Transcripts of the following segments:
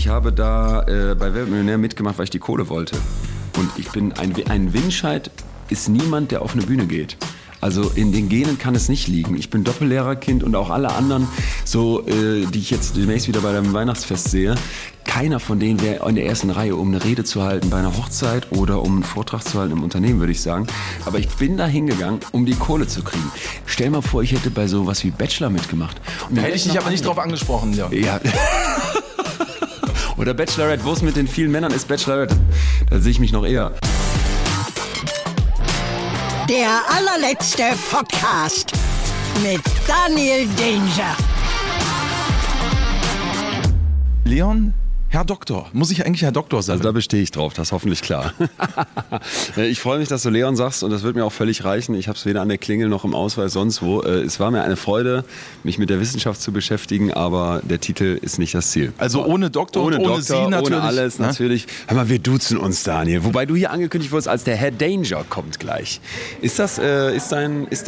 Ich habe da bei Weltmillionär mitgemacht, weil ich die Kohle wollte. Und ich bin ein Windscheid ist niemand, der auf eine Bühne geht. Also in den Genen kann es nicht liegen. Ich bin Doppellehrerkind und auch alle anderen, so die ich jetzt demnächst wieder bei deinem Weihnachtsfest sehe, keiner von denen wäre in der ersten Reihe, um eine Rede zu halten bei einer Hochzeit oder um einen Vortrag zu halten im Unternehmen, würde ich sagen. Aber ich bin da hingegangen, um die Kohle zu kriegen. Stell mal vor, ich hätte bei sowas wie Bachelor mitgemacht. Und da hätte ich dich aber nicht drauf angesprochen, ja. Oder Bachelorette, wo es mit den vielen Männern ist, Bachelorette, da sehe ich mich noch eher. Der allerletzte Podcast mit Daniel Danger. Leon, Herr Doktor. Muss ich eigentlich Herr Doktor sein? Also da bestehe ich drauf, das ist hoffentlich klar. Ich freue mich, dass du Leon sagst und das wird mir auch völlig reichen. Ich habe es weder an der Klingel noch im Ausweis sonst wo. Es war mir eine Freude, mich mit der Wissenschaft zu beschäftigen, aber der Titel ist nicht das Ziel. Also ohne Doktor, ohne Sie natürlich. Ohne alles natürlich. Hör mal, wir duzen uns, Daniel. Wobei du hier angekündigt wurdest, als der Herr Danger kommt gleich. Ist das, ist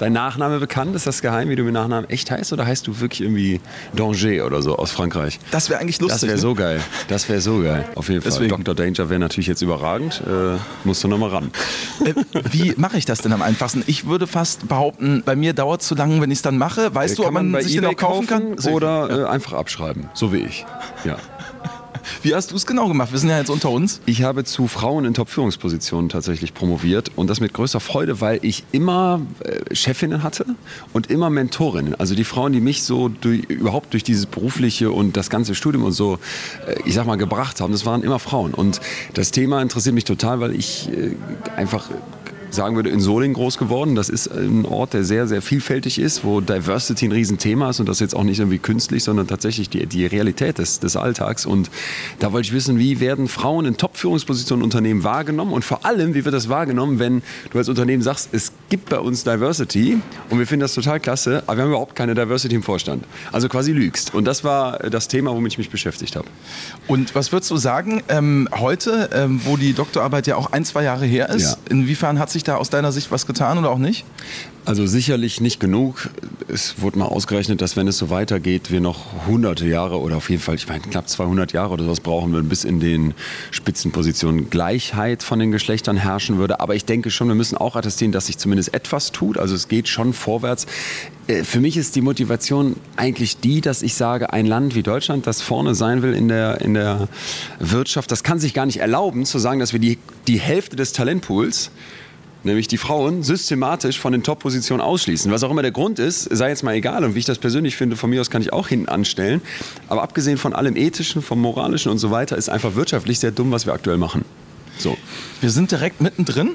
dein Nachname bekannt? Ist das geheim, wie du mit Nachnamen echt heißt? Oder heißt du wirklich irgendwie Danger oder so aus Frankreich? Das wäre eigentlich lustig. Das wäre so geil. Das wäre so geil. Auf jeden Fall. Deswegen. Dr. Danger wäre natürlich jetzt überragend. Musst du nochmal ran. Wie mache ich das denn am einfachsten? Ich würde fast behaupten, bei mir dauert es zu lange, wenn ich es dann mache. Weißt du, ob man sich den auch kaufen kann? Oder einfach abschreiben. So wie ich. Ja. Wie hast du es genau gemacht? Wir sind ja jetzt unter uns. Ich habe zu Frauen in Top-Führungspositionen tatsächlich promoviert und das mit größter Freude, weil ich immer Chefinnen hatte und immer Mentorinnen. Also die Frauen, die mich so überhaupt durch dieses berufliche und das ganze Studium und so, ich sag mal, gebracht haben, das waren immer Frauen. Und das Thema interessiert mich total, weil ich einfach sagen würde, in Solingen groß geworden. Das ist ein Ort, der sehr, sehr vielfältig ist, wo Diversity ein Riesenthema ist und das jetzt auch nicht irgendwie künstlich, sondern tatsächlich die Realität des Alltags. Und da wollte ich wissen, wie werden Frauen in Top-Führungspositionen in Unternehmen wahrgenommen und vor allem, wie wird das wahrgenommen, wenn du als Unternehmen sagst, es gibt bei uns Diversity und wir finden das total klasse, aber wir haben überhaupt keine Diversity im Vorstand. Also quasi lügst. Und das war das Thema, womit ich mich beschäftigt habe. Und was würdest du sagen, heute, wo die Doktorarbeit ja auch 1-2 Jahre her ist, inwiefern hat sich da aus deiner Sicht was getan oder auch nicht? Also sicherlich nicht genug. Es wurde mal ausgerechnet, dass wenn es so weitergeht, wir noch hunderte Jahre oder auf jeden Fall, ich meine knapp 200 Jahre oder sowas brauchen würden, bis in den Spitzenpositionen Gleichheit von den Geschlechtern herrschen würde. Aber ich denke schon, wir müssen auch attestieren, dass sich zumindest etwas tut. Also es geht schon vorwärts. Für mich ist die Motivation eigentlich die, dass ich sage, ein Land wie Deutschland, das vorne sein will in der Wirtschaft, das kann sich gar nicht erlauben, zu sagen, dass wir die Hälfte des Talentpools, nämlich die Frauen, systematisch von den Top-Positionen ausschließen. Was auch immer der Grund ist, sei jetzt mal egal. Und wie ich das persönlich finde, von mir aus kann ich auch hinten anstellen. Aber abgesehen von allem Ethischen, vom Moralischen und so weiter, ist einfach wirtschaftlich sehr dumm, was wir aktuell machen. So. Wir sind direkt mittendrin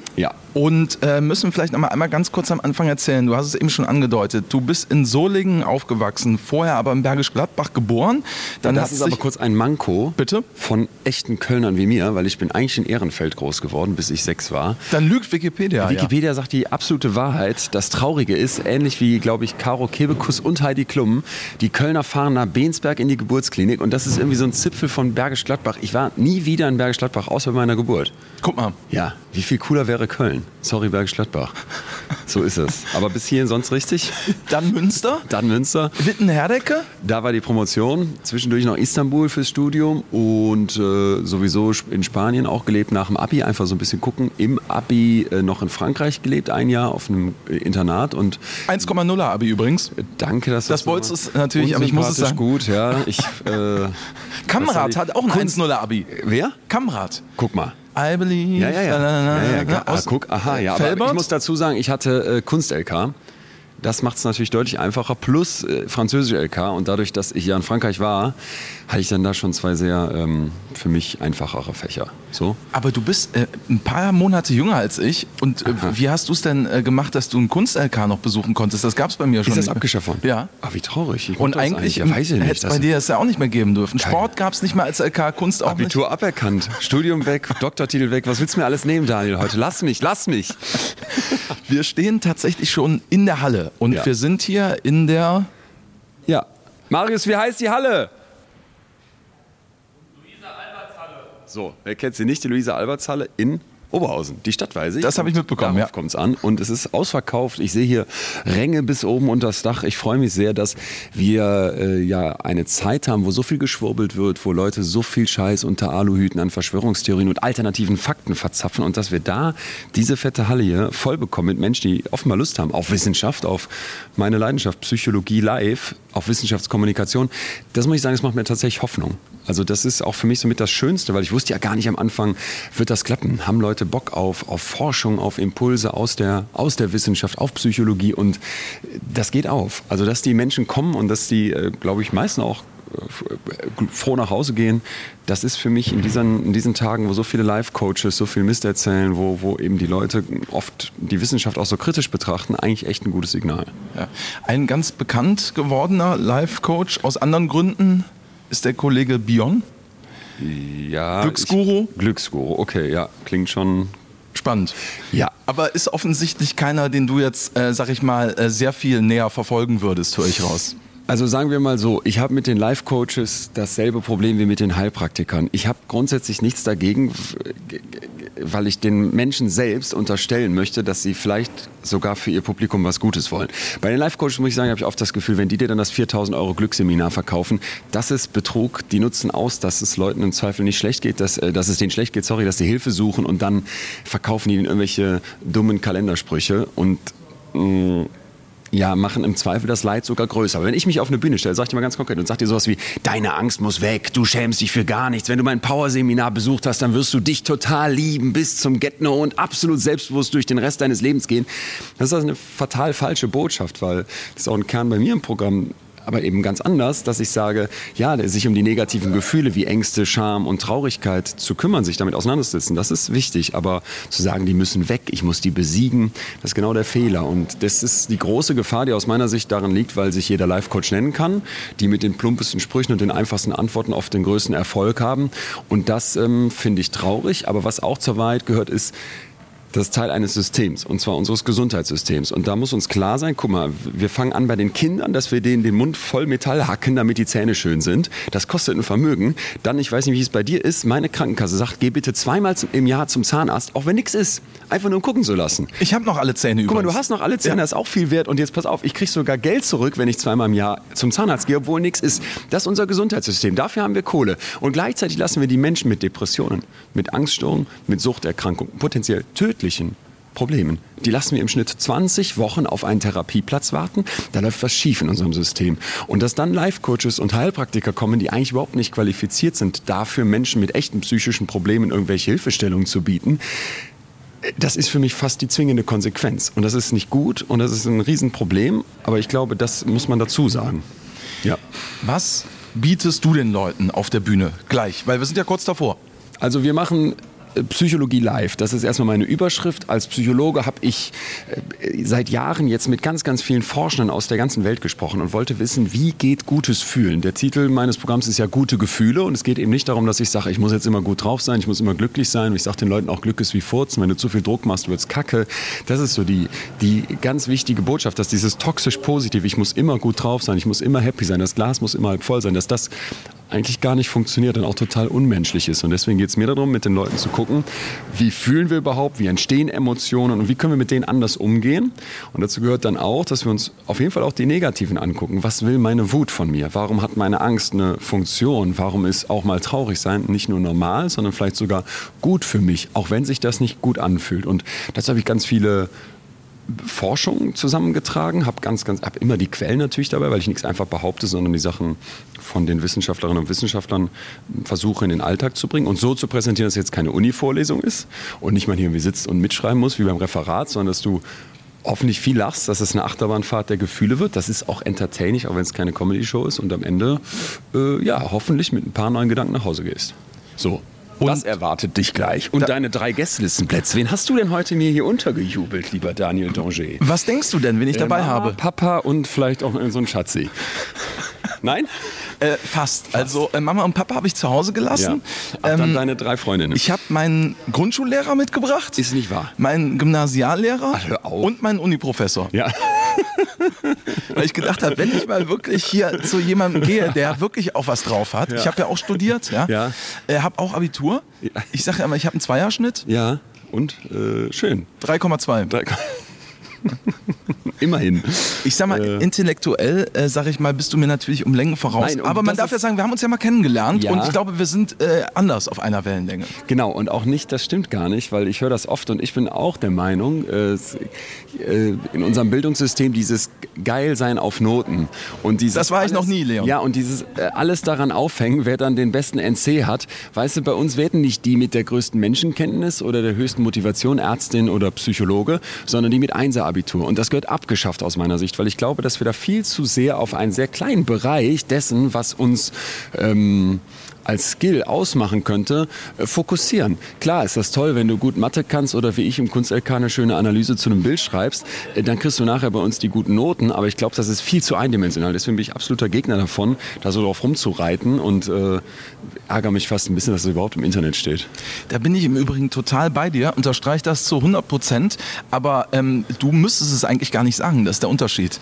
und müssen vielleicht noch mal einmal ganz kurz am Anfang erzählen. Du hast es eben schon angedeutet. Du bist in Solingen aufgewachsen, vorher aber in Bergisch Gladbach geboren. Dann das ist aber kurz ein Manko von echten Kölnern wie mir, weil ich bin eigentlich in Ehrenfeld groß geworden, bis ich 6 war. Dann lügt Wikipedia. Wikipedia sagt die absolute Wahrheit. Das Traurige ist, ähnlich wie, glaube ich, Caro Kebekus und Heidi Klum, die Kölner fahren nach Bensberg in die Geburtsklinik und das ist irgendwie so ein Zipfel von Bergisch Gladbach. Ich war nie wieder in Bergisch Gladbach, außer bei meiner Geburt. Guck mal. Ja, wie viel cooler wäre Köln? Sorry, Bergisch Gladbach. So ist es. Aber bis hierhin sonst richtig? Dann Münster. Witten Herdecke. Da war die Promotion. Zwischendurch noch Istanbul fürs Studium und sowieso in Spanien auch gelebt nach dem Abi. Einfach so ein bisschen gucken. Im Abi noch in Frankreich gelebt, ein Jahr auf einem Internat. 1,0er Abi übrigens. Danke, dass du das wolltest natürlich, aber ich muss es sagen. Gut, ja. Kamrad hat auch ein 1,0er Abi. Wer? Kamrad. Guck mal. I believe. Aber ich muss dazu sagen, ich hatte Kunst-LK. Das macht es natürlich deutlich einfacher. Plus französische LK. Und dadurch, dass ich ja in Frankreich war, hatte ich dann da schon 2 sehr für mich einfachere Fächer. So. Aber du bist ein paar Monate jünger als ich. Und wie hast du es denn gemacht, dass du einen Kunst-LK noch besuchen konntest? Das gab es bei mir schon. Ist das abgeschafft worden? Ja. Wie traurig. Und eigentlich hätte es bei dir das ja auch nicht mehr geben dürfen. Sport gab es nicht mehr als LK, Kunst auch nicht. Abitur aberkannt, Studium weg, Doktortitel weg. Was willst du mir alles nehmen, Daniel, heute? Lass mich. Wir stehen tatsächlich schon in der Halle. Und wir sind hier in der... Ja. Marius, wie heißt die Halle? Luise-Albertshalle. So, wer kennt sie nicht? Die Luise-Albertshalle in Oberhausen, die Stadt weiß ich. Das habe ich mitbekommen, darauf kommt's an. Und es ist ausverkauft. Ich sehe hier Ränge bis oben unters Dach. Ich freue mich sehr, dass wir eine Zeit haben, wo so viel geschwurbelt wird, wo Leute so viel Scheiß unter Aluhüten an Verschwörungstheorien und alternativen Fakten verzapfen und dass wir da diese fette Halle hier voll bekommen mit Menschen, die offenbar Lust haben auf Wissenschaft, auf meine Leidenschaft, Psychologie live, auf Wissenschaftskommunikation. Das muss ich sagen, das macht mir tatsächlich Hoffnung. Also das ist auch für mich somit das Schönste, weil ich wusste ja gar nicht am Anfang, wird das klappen? Haben Leute Bock auf Forschung, auf Impulse aus der Wissenschaft, auf Psychologie und das geht auf. Also dass die Menschen kommen und dass die, glaube ich, meistens auch froh nach Hause gehen, das ist für mich in diesen Tagen, wo so viele Life-Coaches so viel Mist erzählen, wo eben die Leute oft die Wissenschaft auch so kritisch betrachten, eigentlich echt ein gutes Signal. Ja. Ein ganz bekannt gewordener Life-Coach aus anderen Gründen ist der Kollege Bion. Ja, Glücksguru? Glücksguru, okay, ja, klingt schon spannend. Ja. Aber ist offensichtlich keiner, den du jetzt, sehr viel näher verfolgen würdest, höre ich raus. Also sagen wir mal so, ich habe mit den Life-Coaches dasselbe Problem wie mit den Heilpraktikern. Ich habe grundsätzlich nichts dagegen, weil ich den Menschen selbst unterstellen möchte, dass sie vielleicht sogar für ihr Publikum was Gutes wollen. Bei den Life-Coaches muss ich sagen, habe ich oft das Gefühl, wenn die dir dann das 4.000 € Glücksseminar verkaufen, das ist Betrug, die nutzen aus, dass es Leuten im Zweifel nicht schlecht geht, dass es denen schlecht geht, dass sie Hilfe suchen und dann verkaufen die ihnen irgendwelche dummen Kalendersprüche und machen im Zweifel das Leid sogar größer. Aber wenn ich mich auf eine Bühne stelle, sag ich dir mal ganz konkret und sag dir sowas wie, deine Angst muss weg, du schämst dich für gar nichts. Wenn du mein Power-Seminar besucht hast, dann wirst du dich total lieben bis zum Get-No und absolut selbstbewusst durch den Rest deines Lebens gehen. Das ist also eine fatal falsche Botschaft, weil das ist auch ein Kern bei mir im Programm, aber eben ganz anders, dass ich sage, ja, sich um die negativen Gefühle wie Ängste, Scham und Traurigkeit zu kümmern, sich damit auseinandersetzen, das ist wichtig. Aber zu sagen, die müssen weg, ich muss die besiegen, das ist genau der Fehler. Und das ist die große Gefahr, die aus meiner Sicht darin liegt, weil sich jeder Life-Coach nennen kann, die mit den plumpesten Sprüchen und den einfachsten Antworten oft den größten Erfolg haben. Und das finde ich traurig. Aber was auch zur Wahrheit gehört, ist, das ist Teil eines Systems, und zwar unseres Gesundheitssystems. Und da muss uns klar sein, guck mal, wir fangen an bei den Kindern, dass wir denen den Mund voll Metall hacken, damit die Zähne schön sind. Das kostet ein Vermögen. Dann, ich weiß nicht, wie es bei dir ist, meine Krankenkasse sagt, geh bitte zweimal im Jahr zum Zahnarzt, auch wenn nichts ist. Einfach nur gucken zu lassen. Ich habe noch alle Zähne übrig. Guck mal, du hast noch alle Zähne, das ist auch viel wert. Und jetzt pass auf, ich krieg sogar Geld zurück, wenn ich zweimal im Jahr zum Zahnarzt gehe, obwohl nichts ist. Das ist unser Gesundheitssystem. Dafür haben wir Kohle. Und gleichzeitig lassen wir die Menschen mit Depressionen, mit Angststörungen, mit Suchterkrankungen potenziell tödlich Problemen. Die lassen wir im Schnitt 20 Wochen auf einen Therapieplatz warten. Da läuft was schief in unserem System. Und dass dann Life-Coaches und Heilpraktiker kommen, die eigentlich überhaupt nicht qualifiziert sind, dafür Menschen mit echten psychischen Problemen irgendwelche Hilfestellungen zu bieten, das ist für mich fast die zwingende Konsequenz. Und das ist nicht gut und das ist ein Riesenproblem. Aber ich glaube, das muss man dazu sagen. Ja. Was bietest du den Leuten auf der Bühne gleich? Weil wir sind ja kurz davor. Also wir machen Psychologie live, das ist erstmal meine Überschrift. Als Psychologe habe ich seit Jahren jetzt mit ganz, ganz vielen Forschenden aus der ganzen Welt gesprochen und wollte wissen, wie geht gutes Fühlen? Der Titel meines Programms ist ja gute Gefühle und es geht eben nicht darum, dass ich sage, ich muss jetzt immer gut drauf sein, ich muss immer glücklich sein. Und ich sage den Leuten auch, Glück ist wie Furzen, wenn du zu viel Druck machst, wird's kacke. Das ist so die ganz wichtige Botschaft, dass dieses toxisch positiv, ich muss immer gut drauf sein, ich muss immer happy sein, das Glas muss immer halb voll sein, dass das eigentlich gar nicht funktioniert und auch total unmenschlich ist. Und deswegen geht es mir darum, mit den Leuten zu gucken, wie fühlen wir überhaupt, wie entstehen Emotionen und wie können wir mit denen anders umgehen. Und dazu gehört dann auch, dass wir uns auf jeden Fall auch die Negativen angucken. Was will meine Wut von mir? Warum hat meine Angst eine Funktion? Warum ist auch mal traurig sein nicht nur normal, sondern vielleicht sogar gut für mich, auch wenn sich das nicht gut anfühlt. Und dazu habe ich ganz viele Forschung zusammengetragen, habe immer die Quellen natürlich dabei, weil ich nichts einfach behaupte, sondern die Sachen von den Wissenschaftlerinnen und Wissenschaftlern versuche in den Alltag zu bringen und so zu präsentieren, dass jetzt keine Uni-Vorlesung ist und nicht man hier irgendwie sitzt und mitschreiben muss wie beim Referat, sondern dass du hoffentlich viel lachst, dass es eine Achterbahnfahrt der Gefühle wird. Das ist auch entertaining, auch wenn es keine Comedy-Show ist und am Ende hoffentlich mit ein paar neuen Gedanken nach Hause gehst. So. Und das erwartet dich gleich. Und deine 3 Gästelistenplätze. Wen hast du denn heute mir hier untergejubelt, lieber Daniel Danger? Was denkst du denn, wenn ich dabei habe? Papa und vielleicht auch so ein Schatzi. Nein? Fast. Also Mama und Papa habe ich zu Hause gelassen. Ja. Ach, dann deine 3 Freundinnen. Ich habe meinen Grundschullehrer mitgebracht. Ist nicht wahr. Meinen Gymnasiallehrer. Ach, hör auf. Und meinen Uniprofessor. Ja. Weil ich gedacht habe, wenn ich mal wirklich hier zu jemandem gehe, der wirklich auch was drauf hat. Ja. Ich habe ja auch studiert, habe auch Abitur. Ich sage ja immer, ich habe einen Zweierschnitt. Ja. Und schön. 3,2. Immerhin. Ich sag mal, intellektuell, sag ich mal, bist du mir natürlich um Längen voraus. Nein, aber man darf ja sagen, wir haben uns ja mal kennengelernt, ja, und ich glaube, wir sind anders auf einer Wellenlänge. Genau, und auch nicht, das stimmt gar nicht, weil ich höre das oft und ich bin auch der Meinung, in unserem Bildungssystem dieses Geilsein auf Noten. Und dieses das war alles, ich noch nie, Leon. Ja, und dieses alles daran aufhängen, wer dann den besten NC hat. Weißt du, bei uns werden nicht die mit der größten Menschenkenntnis oder der höchsten Motivation Ärztin oder Psychologe, sondern die mit 1er Abitur. Und das gehört abgeschafft aus meiner Sicht, weil ich glaube, dass wir da viel zu sehr auf einen sehr kleinen Bereich dessen, was uns als Skill ausmachen könnte, fokussieren. Klar ist das toll, wenn du gut Mathe kannst oder wie ich im Kunst-LK eine schöne Analyse zu einem Bild schreibst, dann kriegst du nachher bei uns die guten Noten, aber ich glaube, das ist viel zu eindimensional. Deswegen bin ich absoluter Gegner davon, da so drauf rumzureiten und ärgere mich fast ein bisschen, dass es überhaupt im Internet steht. Da bin ich im Übrigen total bei dir, unterstreiche das zu 100%, aber du müsstest es eigentlich gar nicht sagen, das ist der Unterschied.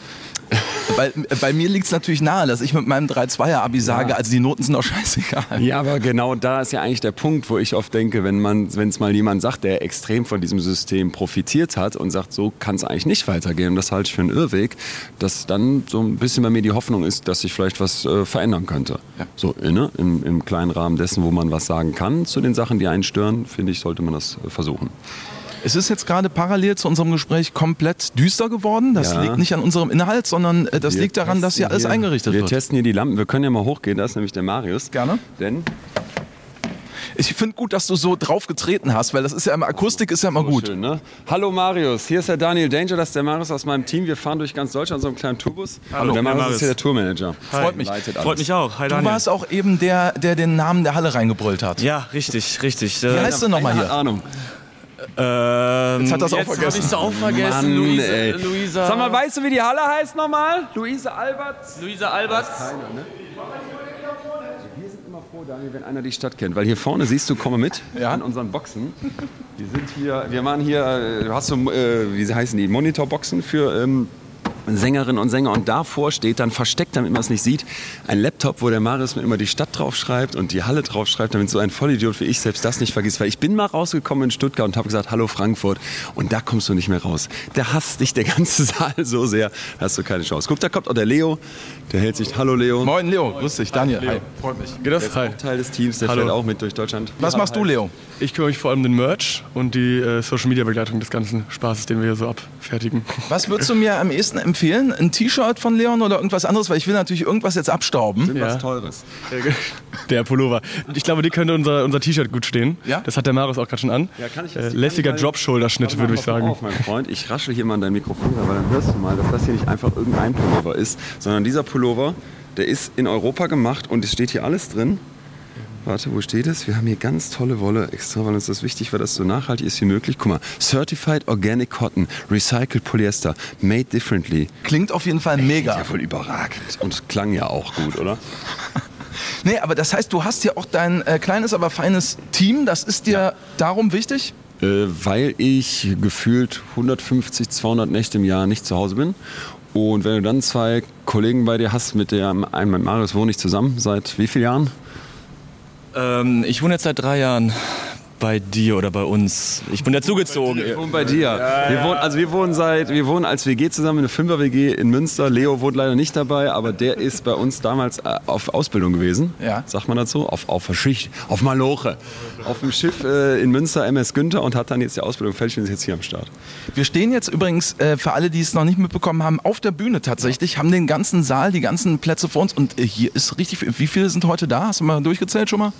Bei mir liegt es natürlich nahe, dass ich mit meinem 3-2er-Abi sage, ja, also die Noten sind auch scheißegal. Ja, aber genau da ist ja eigentlich der Punkt, wo ich oft denke, wenn es mal jemand sagt, der extrem von diesem System profitiert hat und sagt, so kann es eigentlich nicht weitergehen, und das halte ich für einen Irrweg, dass dann so ein bisschen bei mir die Hoffnung ist, dass ich vielleicht was verändern könnte. Ja. So im kleinen Rahmen dessen, wo man was sagen kann zu den Sachen, die einen stören, finde ich, sollte man das versuchen. Es ist jetzt gerade parallel zu unserem Gespräch komplett düster geworden. Das liegt nicht an unserem Inhalt, sondern das liegt daran, dass hier alles eingerichtet wird. Wir testen hier die Lampen. Wir können ja mal hochgehen. Da ist nämlich der Marius. Gerne. Denn ich finde gut, dass du so drauf getreten hast, weil das ist ja immer, Akustik ist ja immer gut. Schön, ne? Hallo Marius, hier ist der Daniel Danger, das ist der Marius aus meinem Team. Wir fahren durch ganz Deutschland so einen kleinen Tourbus. Hallo, der Marius ist hier der Tourmanager. Hi. Freut mich. Freut mich auch. Hi, Daniel. Du warst auch eben der den Namen der Halle reingebrüllt hat. Ja, richtig. Wie heißt du nochmal hier? Keine Ahnung. Jetzt hat das auch vergessen. Jetzt habe ich es auch vergessen. Mann, Luisa. Sag mal, weißt du, wie die Halle heißt nochmal? Luise-Albertshalle. Keiner, ne? Wir sind immer froh, Daniel, wenn einer die Stadt kennt. Weil hier vorne siehst du, komm mal mit, an unseren Boxen. Wir machen hier, hast du, wie heißen die, Monitorboxen für Sängerinnen und Sänger, und davor steht dann versteckt, damit man es nicht sieht, ein Laptop, wo der Marius mir immer die Stadt draufschreibt und die Halle draufschreibt, damit so ein Vollidiot wie ich selbst das nicht vergisst, weil ich bin mal rausgekommen in Stuttgart und habe gesagt, hallo Frankfurt, und da kommst du nicht mehr raus. Da hasst dich der ganze Saal so sehr, da hast du keine Chance. Guck, da kommt auch der Leo, der hält sich, hallo Leo. Moin Leo, grüß dich, Daniel, hi, freut mich. Der ist auch Teil des Teams, der fährt auch mit durch Deutschland. Was machst du, Leo? Ich kümmere mich vor allem um den Merch und die Social-Media-Begleitung des ganzen Spaßes, den wir hier so abfertigen. Was würdest du mir am ehesten empfehlen? Ein T-Shirt von Leon oder irgendwas anderes? Weil ich will natürlich irgendwas jetzt abstauben. Sind was Teures. Der Pullover. Ich glaube, die könnte unser T-Shirt gut stehen. Ja? Das hat der Marius auch gerade schon an. Ja, lässiger Drop-Shoulder-Schnitt, würde ich sagen. Auf, mein Freund. Ich raschle hier mal an dein Mikrofon, weil dann hörst du mal, dass das hier nicht einfach irgendein Pullover ist, sondern dieser Pullover, der ist in Europa gemacht und es steht hier alles drin. Warte, wo steht es? Wir haben hier ganz tolle Wolle extra, weil uns das wichtig war, dass es so nachhaltig ist wie möglich. Guck mal, Certified Organic Cotton, Recycled Polyester, Made Differently. Klingt auf jeden Fall mega. Ja, voll überragend. Und klang ja auch gut, oder? Nee, aber das heißt, du hast ja auch dein kleines, aber feines Team. Das ist dir darum wichtig? Weil ich gefühlt 150, 200 Nächte im Jahr nicht zu Hause bin. Und wenn du dann zwei Kollegen bei dir hast, mit Marius wohne ich zusammen, seit wie vielen Jahren? Ich wohne jetzt seit 3 Jahren bei dir oder bei uns. Ich bin dazugezogen. Ich wohne bei dir. Ja. Wir wohnen als WG zusammen, eine 5er-WG in Münster. Leo wohnt leider nicht dabei, aber der ist bei uns damals auf Ausbildung gewesen. Ja. Sagt man dazu? Auf der Schicht, auf Maloche. Auf dem Schiff in Münster, MS Günther, und hat dann jetzt die Ausbildung fertig und ist jetzt hier am Start. Wir stehen jetzt übrigens, für alle, die es noch nicht mitbekommen haben, auf der Bühne tatsächlich, haben den ganzen Saal, die ganzen Plätze vor uns, und hier ist richtig viel. Wie viele sind heute da? Hast du mal durchgezählt schon mal?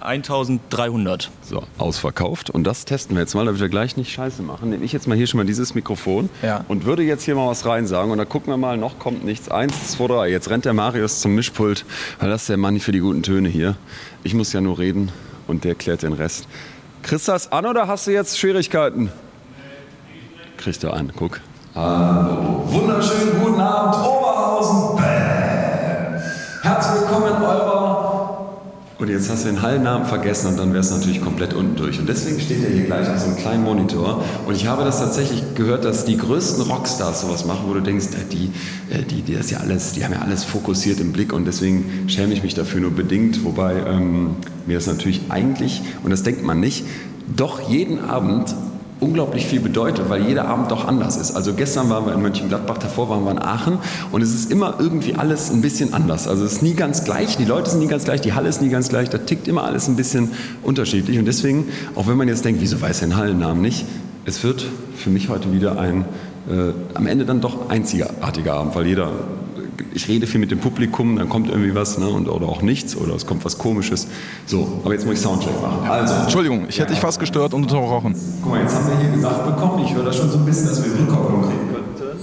1300. So, ausverkauft. Und das testen wir jetzt mal, damit wir gleich nicht Scheiße machen. Nehme ich jetzt mal hier schon mal dieses Mikrofon und würde jetzt hier mal was rein sagen. Und dann gucken wir mal, noch kommt nichts. 1, 2, 3. Jetzt rennt der Marius zum Mischpult, weil das ist der Mann für die guten Töne hier. Ich muss ja nur reden und der klärt den Rest. Kriegst du das an oder hast du jetzt Schwierigkeiten? Kriegst du an, guck. Hallo. Wunderschönen guten Abend, Oberhausen. Bäh. Herzlich willkommen in eurer... Und jetzt hast du den Hallennamen vergessen und dann wäre es natürlich komplett unten durch. Und deswegen steht er hier gleich auf so einem kleinen Monitor. Und ich habe das tatsächlich gehört, dass die größten Rockstars sowas machen, wo du denkst, die haben ja alles fokussiert im Blick, und deswegen schäme ich mich dafür nur bedingt. Wobei mir das natürlich eigentlich, und das denkt man nicht, doch jeden Abend unglaublich viel bedeutet, weil jeder Abend doch anders ist. Also gestern waren wir in Mönchengladbach, davor waren wir in Aachen und es ist immer irgendwie alles ein bisschen anders. Also es ist nie ganz gleich, die Leute sind nie ganz gleich, die Halle ist nie ganz gleich, da tickt immer alles ein bisschen unterschiedlich und deswegen, auch wenn man jetzt denkt, wieso weiß er den Hallennamen nicht, es wird für mich heute wieder ein am Ende dann doch einzigartiger Abend, weil jeder, ich rede viel mit dem Publikum, dann kommt irgendwie was, ne, und, oder auch nichts, oder es kommt was Komisches. So, aber jetzt muss ich Soundcheck machen. Also, Entschuldigung, ich hätte dich fast gestört und unterbrochen. Guck mal, jetzt haben wir hier gesagt, bekommen, ich höre das schon so ein bisschen, dass wir Rückkopplung kriegen könnten.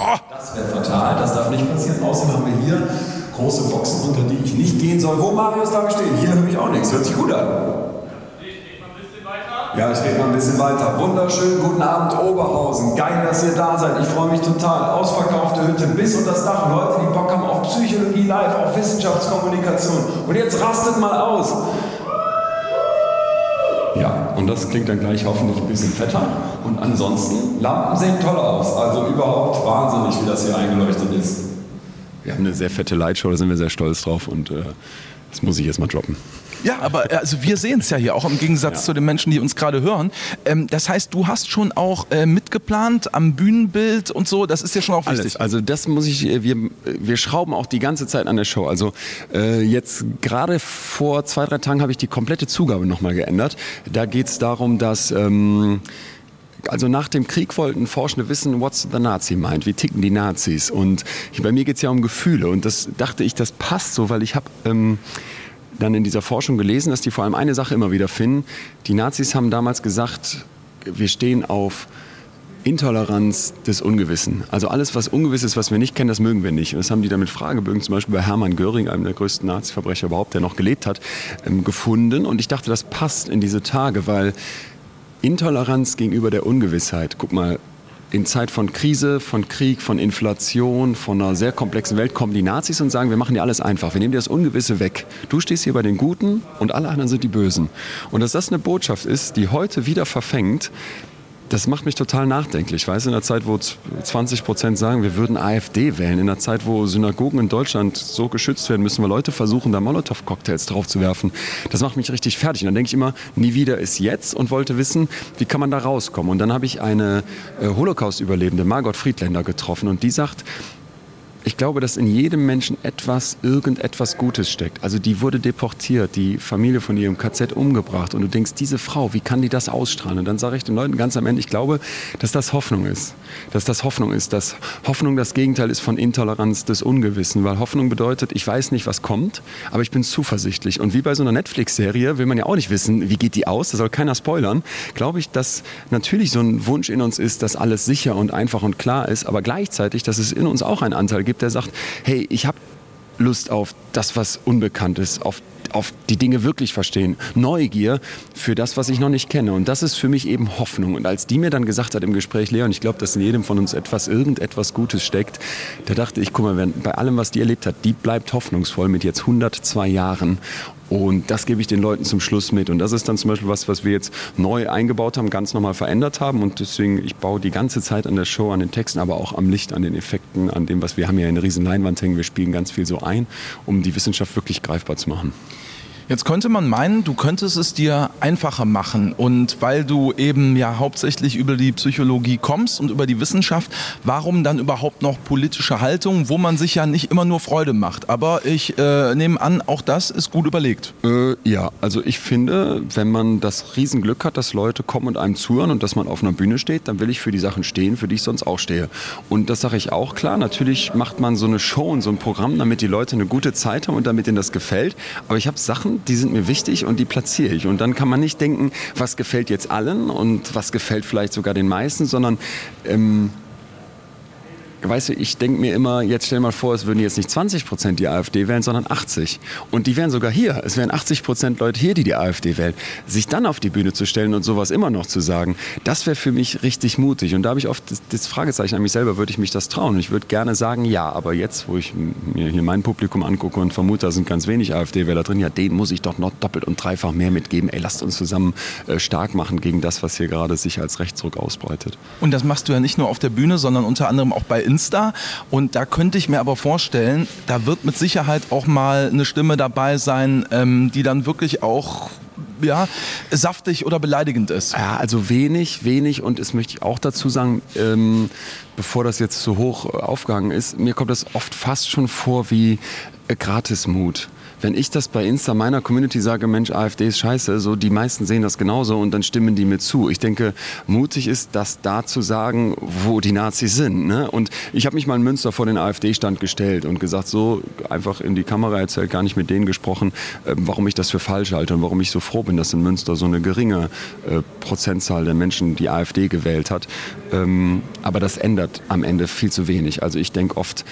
Oh. Das wäre fatal, das darf nicht passieren. Außerdem haben wir hier große Boxen, unter die ich nicht gehen soll. Wo Marius da stehen? Hier höre ich auch nichts, hört sich gut an. Ja, ich rede mal ein bisschen weiter. Wunderschönen guten Abend, Oberhausen. Geil, dass ihr da seid. Ich freue mich total. Ausverkaufte Hütte bis unter das Dach. Leute, die Bock haben auf Psychologie live, auf Wissenschaftskommunikation. Und jetzt rastet mal aus. Ja, und das klingt dann gleich hoffentlich ein bisschen fetter. Und ansonsten, Lampen sehen toll aus. Also überhaupt wahnsinnig, wie das hier eingeleuchtet ist. Wir haben eine sehr fette Lightshow, da sind wir sehr stolz drauf. Und das muss ich jetzt mal droppen. Ja, aber also wir sehen es ja hier auch im Gegensatz zu den Menschen, die uns gerade hören. Das heißt, du hast schon auch mitgeplant am Bühnenbild und so. Das ist ja schon auch wichtig. Alles. Also das muss ich. Wir schrauben auch die ganze Zeit an der Show. Also jetzt gerade vor 2-3 Tagen habe ich die komplette Zugabe nochmal geändert. Da geht es darum, dass also nach dem Krieg wollten Forschende wissen, what's the Nazi mind? Wie ticken die Nazis? Und bei mir geht es ja um Gefühle. Und das dachte ich, das passt so, weil ich habe dann in dieser Forschung gelesen, dass die vor allem eine Sache immer wieder finden. Die Nazis haben damals gesagt, wir stehen auf Intoleranz des Ungewissen. Also alles, was ungewiss ist, was wir nicht kennen, das mögen wir nicht. Und das haben die dann mit Fragebögen, zum Beispiel bei Hermann Göring, einem der größten Nazi-Verbrecher überhaupt, der noch gelebt hat, gefunden. Und ich dachte, das passt in diese Tage, weil Intoleranz gegenüber der Ungewissheit, guck mal, in Zeit von Krise, von Krieg, von Inflation, von einer sehr komplexen Welt kommen die Nazis und sagen, wir machen dir alles einfach, wir nehmen dir das Ungewisse weg. Du stehst hier bei den Guten und alle anderen sind die Bösen. Und dass das eine Botschaft ist, die heute wieder verfängt, das macht mich total nachdenklich. Weißt du, in der Zeit, wo 20% sagen, wir würden AfD wählen, in der Zeit, wo Synagogen in Deutschland so geschützt werden müssen, weil Leute versuchen, da Molotow-Cocktails draufzuwerfen, das macht mich richtig fertig. Und dann denke ich immer, nie wieder ist jetzt und wollte wissen, wie kann man da rauskommen. Und dann habe ich eine Holocaust-Überlebende, Margot Friedländer, getroffen und die sagt, ich glaube, dass in jedem Menschen etwas, irgendetwas Gutes steckt. Also die wurde deportiert, die Familie von ihrem KZ umgebracht. Und du denkst, diese Frau, wie kann die das ausstrahlen? Und dann sage ich den Leuten ganz am Ende, ich glaube, dass das Hoffnung ist. Dass das Hoffnung ist, dass Hoffnung das Gegenteil ist von Intoleranz des Ungewissen. Weil Hoffnung bedeutet, ich weiß nicht, was kommt, aber ich bin zuversichtlich. Und wie bei so einer Netflix-Serie will man ja auch nicht wissen, wie geht die aus, da soll keiner spoilern. Glaube ich, dass natürlich so ein Wunsch in uns ist, dass alles sicher und einfach und klar ist. Aber gleichzeitig, dass es in uns auch einen Anteil gibt, der sagt, hey, ich habe Lust auf das, was unbekannt ist, auf die Dinge wirklich verstehen, Neugier für das, was ich noch nicht kenne. Und das ist für mich eben Hoffnung. Und als die mir dann gesagt hat im Gespräch, Leon, ich glaube, dass in jedem von uns etwas, irgendetwas Gutes steckt, da dachte ich, guck mal, bei allem, was die erlebt hat, die bleibt hoffnungsvoll mit jetzt 102 Jahren. Und das gebe ich den Leuten zum Schluss mit. Und das ist dann zum Beispiel was wir jetzt neu eingebaut haben, ganz normal verändert haben. Und deswegen, ich baue die ganze Zeit an der Show, an den Texten, aber auch am Licht, an den Effekten, an dem, was wir haben ja eine riesen Leinwand hängen. Wir spielen ganz viel so ein, um die Wissenschaft wirklich greifbar zu machen. Jetzt könnte man meinen, du könntest es dir einfacher machen und weil du eben ja hauptsächlich über die Psychologie kommst und über die Wissenschaft, warum dann überhaupt noch politische Haltung, wo man sich ja nicht immer nur Freude macht, aber ich nehme an, auch das ist gut überlegt. Ja, also ich finde, wenn man das Riesenglück hat, dass Leute kommen und einem zuhören und dass man auf einer Bühne steht, dann will ich für die Sachen stehen, für die ich sonst auch stehe. Und das sage ich auch klar, natürlich macht man so eine Show und so ein Programm, damit die Leute eine gute Zeit haben und damit ihnen das gefällt, aber ich habe Sachen, die sind mir wichtig und die platziere ich. Und dann kann man nicht denken, was gefällt jetzt allen und was gefällt vielleicht sogar den meisten, sondern weißt du, ich denke mir immer, jetzt stell dir mal vor, es würden jetzt nicht 20% die AfD wählen, sondern 80%. Und die wären sogar hier. Es wären 80% Leute hier, die AfD wählen. Sich dann auf die Bühne zu stellen und sowas immer noch zu sagen, das wäre für mich richtig mutig. Und da habe ich oft das Fragezeichen an mich selber, würde ich mich das trauen? Ich würde gerne sagen, ja, aber jetzt, wo ich mir hier mein Publikum angucke und vermute, da sind ganz wenig AfD-Wähler drin, ja, denen muss ich doch noch doppelt und dreifach mehr mitgeben. Ey, lasst uns zusammen stark machen gegen das, was hier gerade sich als Rechtsruck ausbreitet. Und das machst du ja nicht nur auf der Bühne, sondern unter anderem auch bei Insta. Und da könnte ich mir aber vorstellen, da wird mit Sicherheit auch mal eine Stimme dabei sein, die dann wirklich auch ja, saftig oder beleidigend ist. Ja, also wenig und das möchte ich auch dazu sagen, bevor das jetzt so hoch aufgegangen ist, mir kommt das oft fast schon vor wie Gratismut. Wenn ich das bei Insta meiner Community sage, Mensch, AfD ist scheiße, so die meisten sehen das genauso und dann stimmen die mir zu. Ich denke, mutig ist, das da zu sagen, wo die Nazis sind. Ne? Und ich habe mich mal in Münster vor den AfD-Stand gestellt und gesagt, so einfach in die Kamera erzählt, gar nicht mit denen gesprochen, warum ich das für falsch halte und warum ich so froh bin, dass in Münster so eine geringe Prozentzahl der Menschen die AfD gewählt hat. Aber das ändert am Ende viel zu wenig. Also ich denke oft,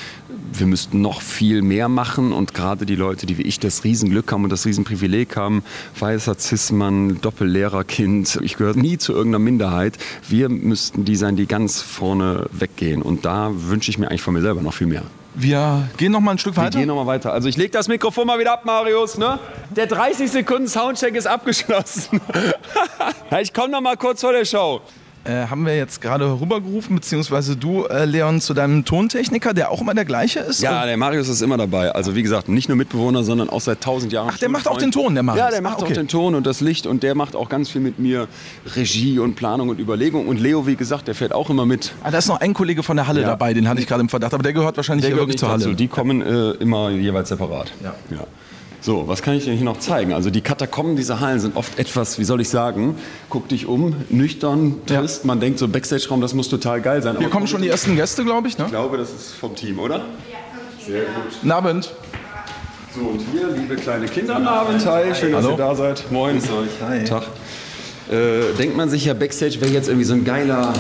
wir müssten noch viel mehr machen und gerade die Leute, die wie ich das Riesenglück haben und das Riesenprivileg haben, weißer Cis-Mann, Doppellehrerkind, ich gehöre nie zu irgendeiner Minderheit, wir müssten die sein, die ganz vorne weggehen und da wünsche ich mir eigentlich von mir selber noch viel mehr. Wir gehen noch mal ein Stück weiter. Wir gehen noch mal weiter. Also ich lege das Mikrofon mal wieder ab, Marius. Ne? Der 30-Sekunden-Soundcheck ist abgeschlossen. Ich komme noch mal kurz vor der Show. Haben wir jetzt gerade rübergerufen, beziehungsweise du, Leon, zu deinem Tontechniker, der auch immer der gleiche ist? Ja, der Marius ist immer dabei. Also wie gesagt, nicht nur Mitbewohner, sondern auch seit 1000 Jahren. Ach, der macht auch den Ton, der Marius? Ja, der macht auch den Ton und das Licht und der macht auch ganz viel mit mir Regie und Planung und Überlegung. Und Leo, wie gesagt, der fährt auch immer mit. Ah, da ist noch ein Kollege von der Halle dabei, den hatte ich gerade im Verdacht, aber der gehört wahrscheinlich hier wirklich zur Halle. Die kommen immer jeweils separat. Ja. So, was kann ich denn hier noch zeigen? Also die Katakomben dieser Hallen sind oft etwas, wie soll ich sagen, guck dich um, nüchtern, trist. Man denkt so, Backstage-Raum, das muss total geil sein. Hier kommen schon die ersten Gäste, glaube ich, ne? Ich glaube, das ist vom Team, oder? Ja, vom Team. Sehr gut. Guten Abend. So, und hier, liebe kleine Kinder, guten Abend. Hi, schön, dass ihr da seid. Moin. Grüß euch. Hi. Tag. Denkt man sich ja, Backstage wäre jetzt irgendwie so ein geiler,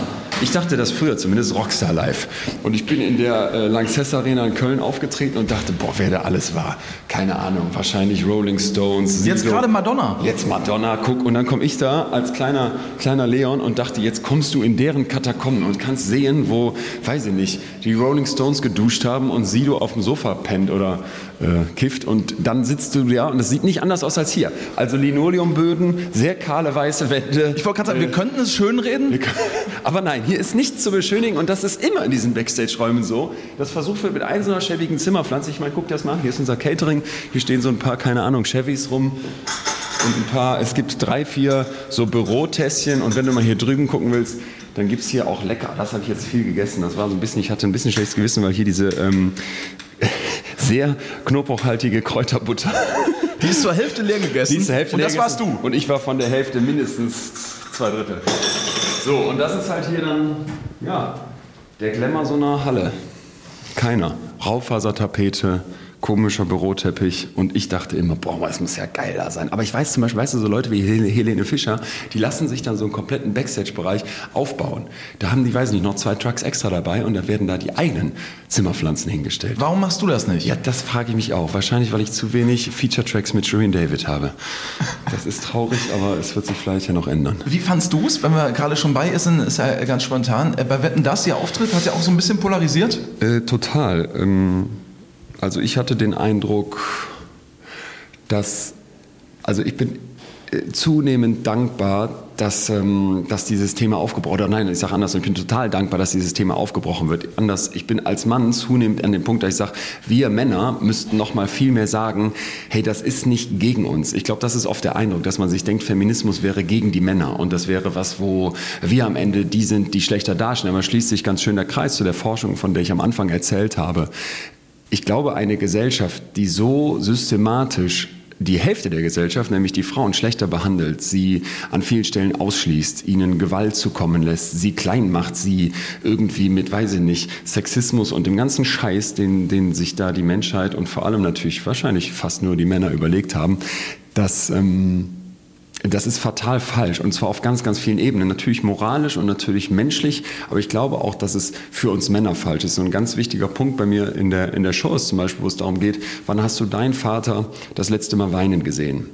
ich dachte das früher zumindest, Rockstar Live. Und ich bin in der Lanxess Arena in Köln aufgetreten und dachte, boah, wer da alles war. Keine Ahnung, wahrscheinlich Rolling Stones, Sido. Jetzt gerade Madonna. Jetzt Madonna, guck. Und dann komme ich da als kleiner Leon und dachte, jetzt kommst du in deren Katakomben und kannst sehen, wo, weiß ich nicht, die Rolling Stones geduscht haben und Sido auf dem Sofa pennt oder kifft. Und dann sitzt du da und das sieht nicht anders aus als hier. Also Linoleumböden, sehr kahle weiße Wände. Ich wollte gerade sagen, wir könnten es schönreden. Aber nein, hier ist nichts zu beschönigen und das ist immer in diesen Backstage-Räumen so. Das versucht wird mit einer schäbigen Zimmerpflanze. Ich meine, guck dir das mal an, hier ist unser Catering, hier stehen so ein paar, keine Ahnung, Chevys rum und ein paar, es gibt 3, 4 so Bürotässchen und wenn du mal hier drüben gucken willst, dann gibt es hier auch lecker, das habe ich jetzt viel gegessen, das war so ein bisschen, ich hatte ein bisschen schlechtes Gewissen, weil hier diese sehr knoblauchhaltige Kräuterbutter. Die ist zur Hälfte leer gegessen. Und das warst du. Und ich war von der Hälfte mindestens 2/3. So, und das ist halt hier dann, ja, der Glamour so einer Halle. Keiner. Raufasertapete, komischer Büroteppich. Und ich dachte immer, boah, das muss ja geil da sein. Aber ich weiß zum Beispiel, weißt du, so Leute wie Helene Fischer, die lassen sich dann so einen kompletten Backstage-Bereich aufbauen. Da haben die, weiß nicht, noch 2 Trucks extra dabei und dann werden da die eigenen Zimmerpflanzen hingestellt. Warum machst du das nicht? Ja, das frage ich mich auch. Wahrscheinlich, weil ich zu wenig Feature-Tracks mit Shirin David habe. Das ist traurig, aber es wird sich vielleicht ja noch ändern. Wie fandst du es, wenn wir gerade schon bei sind, ist ja ganz spontan, bei Wetten, dass ihr Auftritt hat ja auch so ein bisschen polarisiert? Total. Also ich hatte den Eindruck, dass, also ich bin zunehmend dankbar, dass dieses Thema aufgebrochen wird. Nein, ich sage anders, ich bin total dankbar, dass dieses Thema aufgebrochen wird. Anders, ich bin als Mann zunehmend an dem Punkt, dass ich sage, wir Männer müssten noch mal viel mehr sagen, hey, das ist nicht gegen uns. Ich glaube, das ist oft der Eindruck, dass man sich denkt, Feminismus wäre gegen die Männer und das wäre was, wo wir am Ende die sind, die schlechter dastehen. Aber schließt sich ganz schön der Kreis zu der Forschung, von der ich am Anfang erzählt habe. Ich glaube, eine Gesellschaft, die so systematisch die Hälfte der Gesellschaft, nämlich die Frauen, schlechter behandelt, sie an vielen Stellen ausschließt, ihnen Gewalt zukommen lässt, sie klein macht, sie irgendwie mit, weiß ich nicht, Sexismus und dem ganzen Scheiß, den sich da die Menschheit und vor allem natürlich wahrscheinlich fast nur die Männer überlegt haben, dass... Das ist fatal falsch und zwar auf ganz, ganz vielen Ebenen. Natürlich moralisch und natürlich menschlich, aber ich glaube auch, dass es für uns Männer falsch ist. So ein ganz wichtiger Punkt bei mir in der Show ist zum Beispiel, wo es darum geht, wann hast du deinen Vater das letzte Mal weinen gesehen?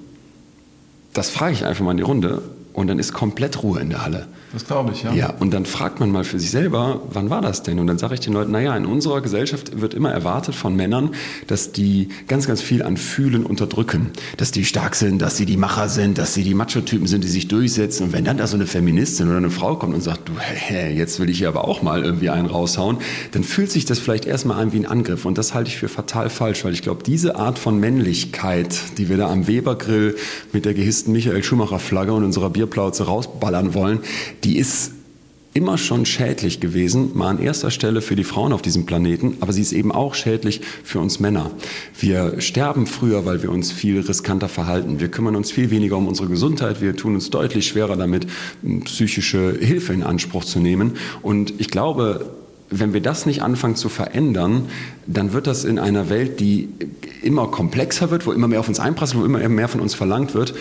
Das frage ich einfach mal in die Runde Und dann ist komplett Ruhe in der Halle. Das glaube ich, ja. Ja, und dann fragt man mal für sich selber, wann war das denn? Und dann sage ich den Leuten, naja, in unserer Gesellschaft wird immer erwartet von Männern, dass die ganz, ganz viel an Fühlen unterdrücken. Dass die stark sind, dass sie die Macher sind, dass sie die Macho-Typen sind, die sich durchsetzen. Und wenn dann da so eine Feministin oder eine Frau kommt und sagt, du, jetzt will ich hier aber auch mal irgendwie einen raushauen, dann fühlt sich das vielleicht erstmal an wie ein Angriff. Und das halte ich für fatal falsch, weil ich glaube, diese Art von Männlichkeit, die wir da am Webergrill mit der gehissten Michael-Schumacher-Flagge und unserer Bierplauze rausballern wollen, die ist immer schon schädlich gewesen, mal an erster Stelle für die Frauen auf diesem Planeten, aber sie ist eben auch schädlich für uns Männer. Wir sterben früher, weil wir uns viel riskanter verhalten. Wir kümmern uns viel weniger um unsere Gesundheit. Wir tun uns deutlich schwerer damit, psychische Hilfe in Anspruch zu nehmen. Und ich glaube, wenn wir das nicht anfangen zu verändern, dann wird das in einer Welt, die immer komplexer wird, wo immer mehr auf uns einprasselt, wo immer mehr von uns verlangt wird,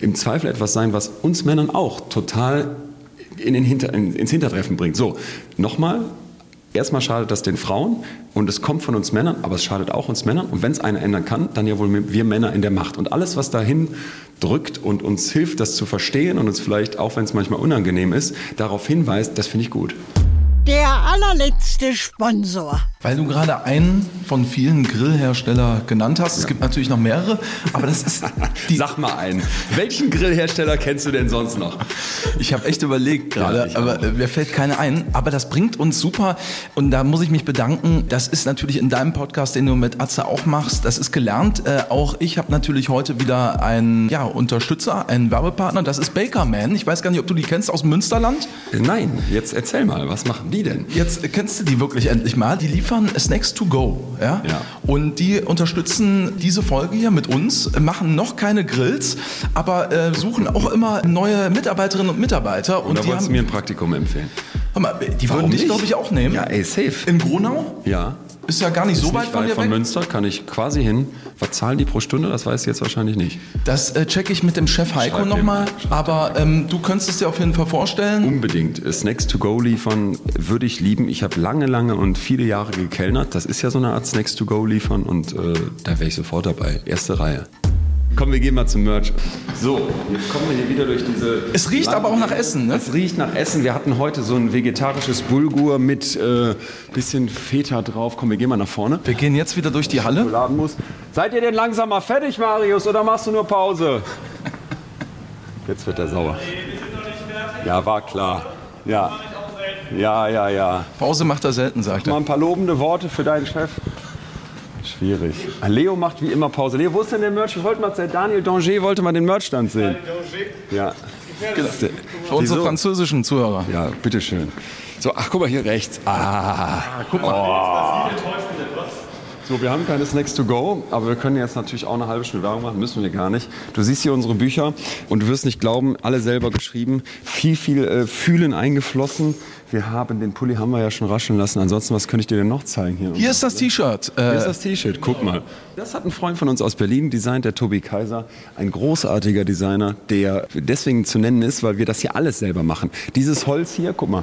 im Zweifel etwas sein, was uns Männern auch total ins Hintertreffen bringt. So, nochmal, erstmal schadet das den Frauen und es kommt von uns Männern, aber es schadet auch uns Männern. Und wenn es einer ändern kann, dann ja wohl wir Männer in der Macht. Und alles, was dahin drückt und uns hilft, das zu verstehen und uns vielleicht, auch wenn es manchmal unangenehm ist, darauf hinweist, das finde ich gut. Der allerletzte Sponsor. Weil du gerade einen von vielen Grillhersteller genannt hast. Ja. Es gibt natürlich noch mehrere, aber das ist... Sag mal einen. Welchen Grillhersteller kennst du denn sonst noch? Ich habe echt überlegt gerade, ja, aber mir fällt keiner ein. Aber das bringt uns super und da muss ich mich bedanken. Das ist natürlich in deinem Podcast, den du mit Atze auch machst, das ist gelernt. Auch ich habe natürlich heute wieder einen Unterstützer, einen Werbepartner. Das ist Bakerman. Ich weiß gar nicht, ob du die kennst aus Münsterland. Nein, jetzt erzähl mal, was machen die denn? Jetzt kennst du die wirklich endlich mal. Die liefern Snacks to go. Ja? Und die unterstützen diese Folge hier mit uns, machen noch keine Grills, aber suchen auch immer neue Mitarbeiterinnen und Mitarbeiter. Und da wolltest du mir ein Praktikum empfehlen? Hör mal, die würden dich, glaube ich, auch nehmen. Ja, ey, safe. In Gronau? Ja. Ist ja gar nicht so weit von dir weg. Von Münster kann ich quasi hin. Was zahlen die pro Stunde? Das weiß ich jetzt wahrscheinlich nicht. Das checke ich mit dem Chef Heiko nochmal. Aber du könntest es dir auf jeden Fall vorstellen. Unbedingt. Snacks to go liefern würde ich lieben. Ich habe lange und viele Jahre gekellnert. Das ist ja so eine Art Snacks to go liefern. Und da wäre ich sofort dabei. Erste Reihe. Komm, wir gehen mal zum Merch. So, jetzt kommen wir hier wieder durch diese... Es riecht aber auch nach Essen, ne? Es riecht nach Essen. Wir hatten heute so ein vegetarisches Bulgur mit bisschen Feta drauf. Komm, wir gehen mal nach vorne. Wir gehen jetzt wieder durch die Halle. Seid ihr denn langsam mal fertig, Marius, oder machst du nur Pause? Jetzt wird er sauer. Nee, wir sind noch nicht fertig. Ja, war klar. Ja. Pause macht er selten, sagt er. Mal ein paar lobende Worte für deinen Chef. Schwierig. Leo macht wie immer Pause. Leo, wo ist denn der Merch? Daniel Danger wollte mal den Merchstand sehen. Ja. Für unsere französischen Zuhörer. Ja, bitteschön. So, ach, guck mal hier rechts. Guck mal. So, wir haben keine Snacks to go, aber wir können jetzt natürlich auch eine halbe Stunde Werbung machen, müssen wir gar nicht. Du siehst hier unsere Bücher und du wirst nicht glauben, alle selber geschrieben, viel Fühlen eingeflossen. Wir haben den Pulli, haben wir ja schon rascheln lassen. Ansonsten, was könnte ich dir denn noch zeigen? Hier ist das T-Shirt. Hier ist das T-Shirt, guck mal. Das hat ein Freund von uns aus Berlin designt, der Tobi Kaiser. Ein großartiger Designer, der deswegen zu nennen ist, weil wir das hier alles selber machen. Dieses Holz hier, guck mal.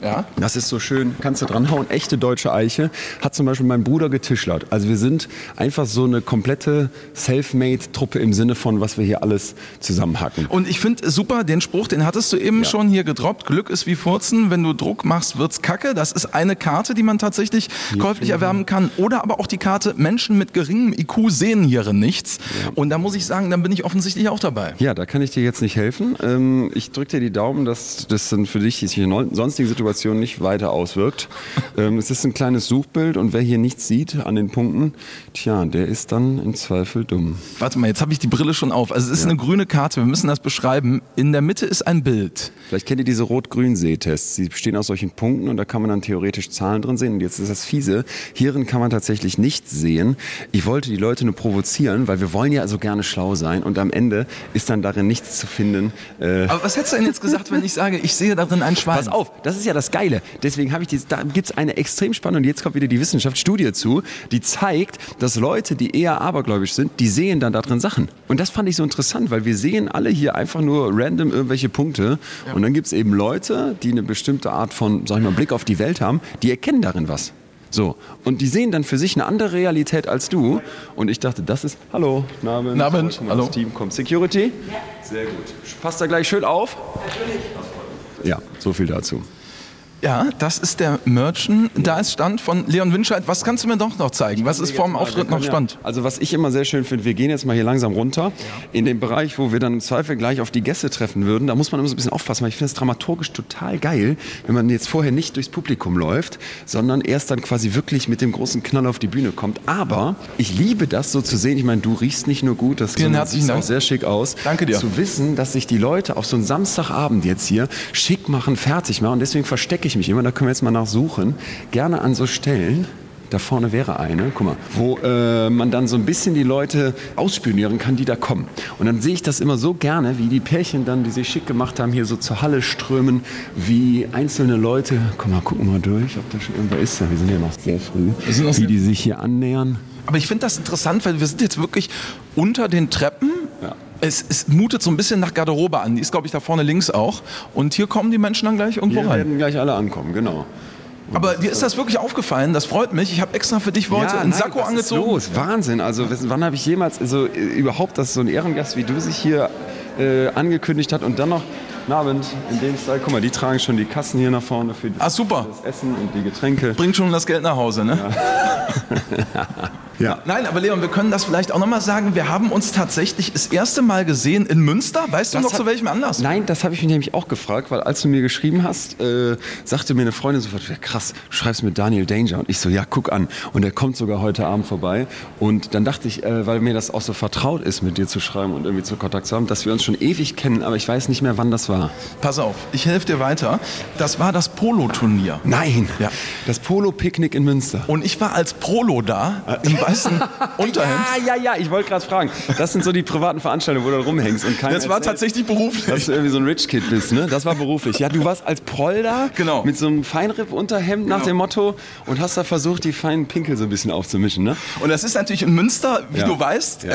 Ja. Das ist so schön, kannst du dranhauen. Echte deutsche Eiche hat zum Beispiel mein Bruder getischlert. Also wir sind einfach so eine komplette Selfmade-Truppe im Sinne von, was wir hier alles zusammenhacken. Und ich finde super, den Spruch, den hattest du eben schon hier gedroppt. Glück ist wie Furzen, wenn du Druck machst, wird's kacke. Das ist eine Karte, die man tatsächlich käuflich erwerben kann. Oder aber auch die Karte, Menschen mit geringem IQ sehen hierin nichts. Ja. Und da muss ich sagen, dann bin ich offensichtlich auch dabei. Ja, da kann ich dir jetzt nicht helfen. Ich drücke dir die Daumen, dass das dann für dich die sonstige Situation nicht weiter auswirkt. Es ist ein kleines Suchbild und wer hier nichts sieht an den Punkten, der ist dann im Zweifel dumm. Warte mal, jetzt habe ich die Brille schon auf. Also es ist eine grüne Karte, wir müssen das beschreiben. In der Mitte ist ein Bild. Vielleicht kennt ihr diese Rot-Grün-Sehtests. Sie bestehen aus solchen Punkten und da kann man dann theoretisch Zahlen drin sehen. Und jetzt ist das Fiese. Hierin kann man tatsächlich nichts sehen. Ich wollte die Leute nur provozieren, weil wir wollen ja also gerne schlau sein und am Ende ist dann darin nichts zu finden. Aber was hättest du denn jetzt gesagt, wenn ich sage, ich sehe darin ein Schwein? Pass auf, das ist ja das Geile. Deswegen habe ich da gibt es eine extrem spannende, und jetzt kommt wieder die Wissenschaftsstudie zu, die zeigt, dass Leute, die eher abergläubisch sind, die sehen dann da drin Sachen. Und das fand ich so interessant, weil wir sehen alle hier einfach nur random irgendwelche Punkte. Ja. Und dann gibt es eben Leute, die eine bestimmte Art von, Blick auf die Welt haben, die erkennen darin was. So, und die sehen dann für sich eine andere Realität als du. Und ich dachte, das ist, hallo, Namen, Abend, hallo. Das Team kommt. Security? Ja. Sehr gut. Passt da gleich schön auf? Natürlich. Ja, so viel dazu. Ja, das ist der Merchant. Da ist Stand von Leon Windscheid. Was kannst du mir doch noch zeigen? Was ist vor dem Auftritt noch spannend? Also was ich immer sehr schön finde, wir gehen jetzt mal hier langsam runter in den Bereich, wo wir dann im Zweifel gleich auf die Gäste treffen würden. Da muss man immer so ein bisschen aufpassen, weil ich finde das dramaturgisch total geil, wenn man jetzt vorher nicht durchs Publikum läuft, sondern erst dann quasi wirklich mit dem großen Knall auf die Bühne kommt. Aber ich liebe das so zu sehen. Ich meine, du riechst nicht nur gut, das sieht auch sehr schick aus. Danke dir. Zu wissen, dass sich die Leute auf so einen Samstagabend jetzt hier schick machen, fertig machen. Und deswegen verstecke ich mich immer, da können wir jetzt mal nachsuchen, gerne an so Stellen, da vorne wäre eine, guck mal, wo man dann so ein bisschen die Leute ausspionieren kann, die da kommen. Und dann sehe ich das immer so gerne, wie die Pärchen dann, die sich schick gemacht haben, hier so zur Halle strömen, wie einzelne Leute, komm mal, gucken wir mal durch, ob da schon irgendwer ist, wir sind ja noch sehr früh, wie die sich hier annähern. Aber ich finde das interessant, weil wir sind jetzt wirklich unter den Treppen. Ja. Es mutet so ein bisschen nach Garderobe an. Die ist, glaube ich, da vorne links auch. Und hier kommen die Menschen dann gleich irgendwo rein. Hier werden gleich alle ankommen, genau. Aber dir ist das wirklich aufgefallen, das freut mich. Ich habe extra für dich heute einen Sakko angezogen. Los, Wahnsinn. Also wann habe ich jemals überhaupt, dass so ein Ehrengast wie du sich hier angekündigt hat und dann noch guten Abend in dem Style. Guck mal, die tragen schon die Kassen hier nach vorne für das Essen und die Getränke. Bringt schon das Geld nach Hause, ne? Ja. Ja. Nein, aber Leon, wir können das vielleicht auch nochmal sagen. Wir haben uns tatsächlich das erste Mal gesehen in Münster. Weißt du noch zu welchem Anlass? Nein, das habe ich mich nämlich auch gefragt, weil als du mir geschrieben hast, sagte mir eine Freundin sofort, ja, krass, du schreibst mit Daniel Danger. Und ich so, ja, guck an. Und er kommt sogar heute Abend vorbei. Und dann dachte ich, weil mir das auch so vertraut ist, mit dir zu schreiben und irgendwie zu Kontakt zu haben, dass wir uns schon ewig kennen, aber ich weiß nicht mehr, wann das war. Pass auf, ich helfe dir weiter. Das war das Polo-Turnier. Nein, ja. Das Polo-Picknick in Münster. Und ich war als Polo da, im weißen Unterhemd. Ja, ich wollte gerade fragen. Das sind so die privaten Veranstaltungen, wo du rumhängst. Und das war tatsächlich beruflich. Dass du irgendwie so ein Rich-Kid bist, ne? Das war beruflich. Ja, du warst als Proll da, genau, mit so einem Feinripp-Unterhemd nach dem Motto und hast da versucht, die feinen Pinkel so ein bisschen aufzumischen, ne? Und das ist natürlich in Münster, wie du weißt,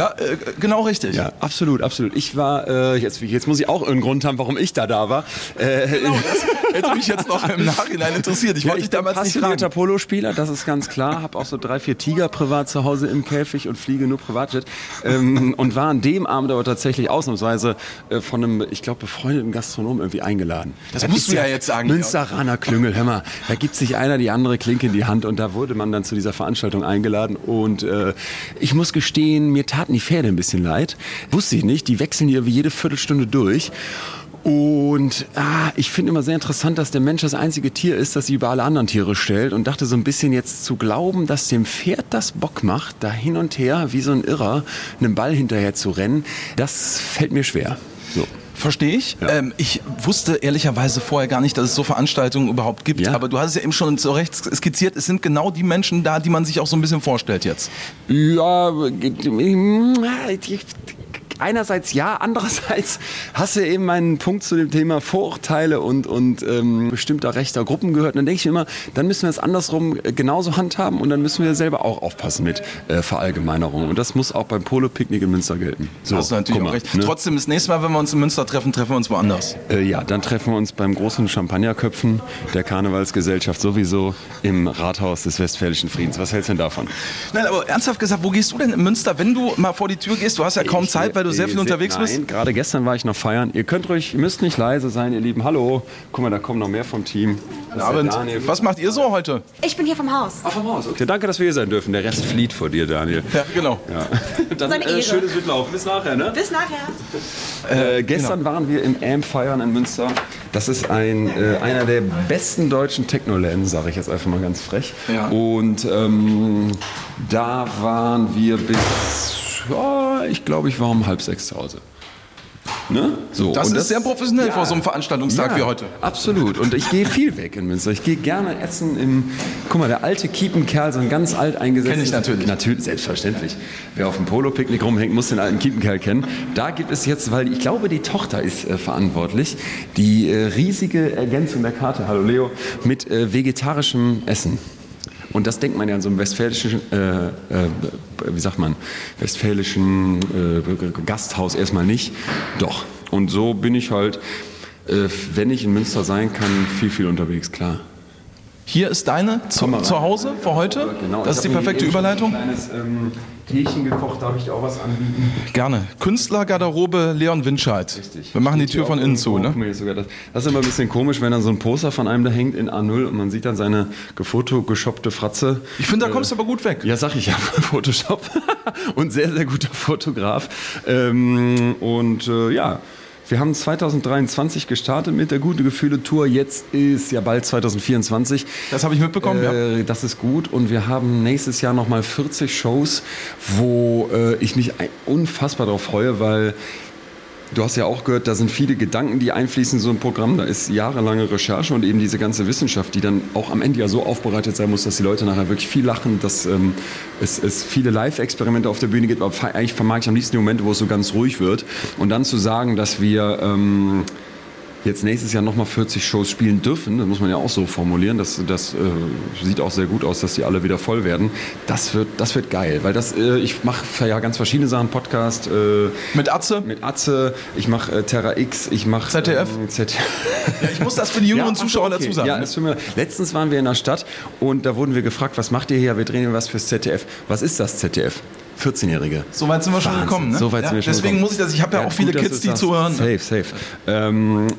genau richtig. Ja, absolut. Ich war, jetzt muss ich auch irgendeinen Grund haben, warum ich da war. Genau, das hätte mich jetzt noch im Nachhinein interessiert. Ich wollte dich damals nicht fragen. Ich bin Polospieler, das ist ganz klar. Habe auch so 3-4 Tiger privat zu Hause im Käfig und fliege nur Privatjet. Und war an dem Abend aber tatsächlich ausnahmsweise von einem, ich glaube, befreundeten Gastronomen irgendwie eingeladen. Das musst du ja jetzt sagen. Münsteraner Klüngel, hör mal. Da gibt sich einer die andere Klinke in die Hand und da wurde man dann zu dieser Veranstaltung eingeladen. Und ich muss gestehen, mir taten die Pferde ein bisschen leid. Wusste ich nicht, die wechseln hier wie jede Viertelstunde durch. Und ich finde immer sehr interessant, dass der Mensch das einzige Tier ist, das sich über alle anderen Tiere stellt, und dachte so ein bisschen jetzt zu glauben, dass dem Pferd das Bock macht, da hin und her wie so ein Irrer einem Ball hinterher zu rennen, das fällt mir schwer. So. Verstehe ich. Ja. Ich wusste ehrlicherweise vorher gar nicht, dass es so Veranstaltungen überhaupt gibt. Ja. Aber du hast es ja eben schon zu Recht skizziert. Es sind genau die Menschen da, die man sich auch so ein bisschen vorstellt jetzt. Ja, einerseits ja, andererseits hast du eben meinen Punkt zu dem Thema Vorurteile und bestimmter rechter Gruppen gehört. Und dann denke ich mir immer, dann müssen wir es andersrum genauso handhaben und dann müssen wir selber auch aufpassen mit Verallgemeinerungen. Und das muss auch beim Polo-Picknick in Münster gelten. So, hast du natürlich auch recht. Ne? Trotzdem, das nächste Mal, wenn wir uns in Münster treffen, treffen wir uns woanders. Dann treffen wir uns beim großen Champagnerköpfen der Karnevalsgesellschaft sowieso im Rathaus des Westfälischen Friedens. Was hältst du denn davon? Nein, aber ernsthaft gesagt, wo gehst du denn in Münster, wenn du mal vor die Tür gehst? Du hast ja kaum Zeit, weil du sehr viel unterwegs bist? Nein, gerade gestern war ich noch feiern. Ihr müsst nicht leise sein, ihr Lieben. Hallo. Guck mal, da kommen noch mehr vom Team. Guten Abend. Daniel. Was macht ihr so heute? Ich bin hier vom Haus. Ach, vom Haus. Okay, danke, dass wir hier sein dürfen. Der Rest flieht vor dir, Daniel. Ja, genau. Ja. Dann schönes Mitlaufen. Bis nachher, ne? Bis nachher. Gestern waren wir im AM feiern in Münster. Das ist einer der besten deutschen Techno-Läden, sage ich jetzt einfach mal ganz frech. Ja. Und da waren wir bis... Ja, ich glaube, ich war um 5:30 zu Hause. Ne? So, das ist sehr professionell vor so einem Veranstaltungstag wie heute. Absolut. Und ich gehe viel weg in Münster. Ich gehe gerne essen guck mal, der alte Kiepenkerl, so ein ganz alt eingesetzter. Kenn ich natürlich. Natürlich, selbstverständlich. Wer auf dem Polo-Picknick rumhängt, muss den alten Kiepenkerl kennen. Da gibt es jetzt, weil ich glaube, die Tochter ist verantwortlich, die riesige Ergänzung der Karte, hallo Leo, mit vegetarischem Essen. Und das denkt man ja an so einem westfälischen, Gasthaus erstmal nicht. Doch. Und so bin ich halt, wenn ich in Münster sein kann, viel unterwegs, klar. Hier ist deine zu Hause für heute. Genau. Das ist die perfekte Überleitung. Ein kleines Teechen gekocht, darf ich dir auch was anbieten? Gerne. Künstlergarderobe Leon Windscheid. Richtig. Wir machen die Tür von innen zu, ne? Das ist immer ein bisschen komisch, wenn dann so ein Poster von einem da hängt in A0 und man sieht dann seine gefotoshoppte Fratze. Ich finde, da kommst du aber gut weg. Ja, sag ich ja. Photoshop und sehr, sehr guter Fotograf. Wir haben 2023 gestartet mit der Gute-Gefühle-Tour. Jetzt ist ja bald 2024. Das habe ich mitbekommen, ja. Das ist gut. Und wir haben nächstes Jahr nochmal 40 Shows, wo ich mich unfassbar drauf freue, weil du hast ja auch gehört, da sind viele Gedanken, die einfließen in so ein Programm. Da ist jahrelange Recherche und eben diese ganze Wissenschaft, die dann auch am Ende ja so aufbereitet sein muss, dass die Leute nachher wirklich viel lachen, dass es viele Live-Experimente auf der Bühne gibt. Aber eigentlich vermag ich am liebsten die Momente, wo es so ganz ruhig wird. Und dann zu sagen, dass wir jetzt nächstes Jahr nochmal 40 Shows spielen dürfen, das muss man ja auch so formulieren, das sieht auch sehr gut aus, dass die alle wieder voll werden. Das wird geil, weil ich mache ja ganz verschiedene Sachen, Podcast. Mit Atze, ich mache Terra X, ich mache ZDF. Ja, ich muss das für die jüngeren Zuschauer dazu sagen. Ja, letztens waren wir in der Stadt und da wurden wir gefragt, was macht ihr hier? Wir drehen was fürs ZDF. Was ist das ZDF? 14-Jährige. So weit sind wir schon gekommen, ne? Deswegen muss ich das. Ich habe ja auch viele Kids, die zuhören. Safe.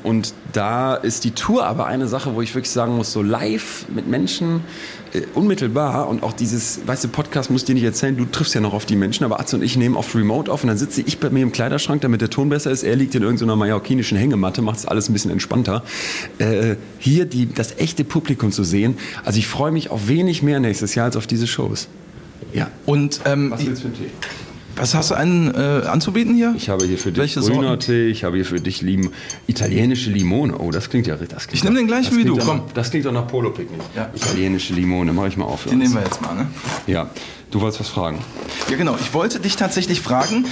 Und da ist die Tour aber eine Sache, wo ich wirklich sagen muss, so live mit Menschen, unmittelbar und auch dieses, weißt du, Podcast musst du dir nicht erzählen, du triffst ja noch auf die Menschen, aber Atze und ich nehmen auf Remote auf und dann sitze ich bei mir im Kleiderschrank, damit der Ton besser ist, er liegt in irgendeiner mallorquinischen Hängematte, macht es alles ein bisschen entspannter. Hier das echte Publikum zu sehen, also ich freue mich auf wenig mehr nächstes Jahr als auf diese Shows. Ja. Und, was willst du für einen Tee? Was hast du einen anzubieten hier? Ich habe hier für dich grüner Tee, ich habe hier für dich italienische Limone. Oh, das klingt ja richtig. Ich nehme den gleichen wie du. Komm. Das klingt doch nach Polo-Picknick. Ja. Italienische Limone, mache ich mal auf. Die nehmen wir jetzt mal, ne? Ja. Du wolltest was fragen. Ja, genau. Ich wollte dich tatsächlich fragen,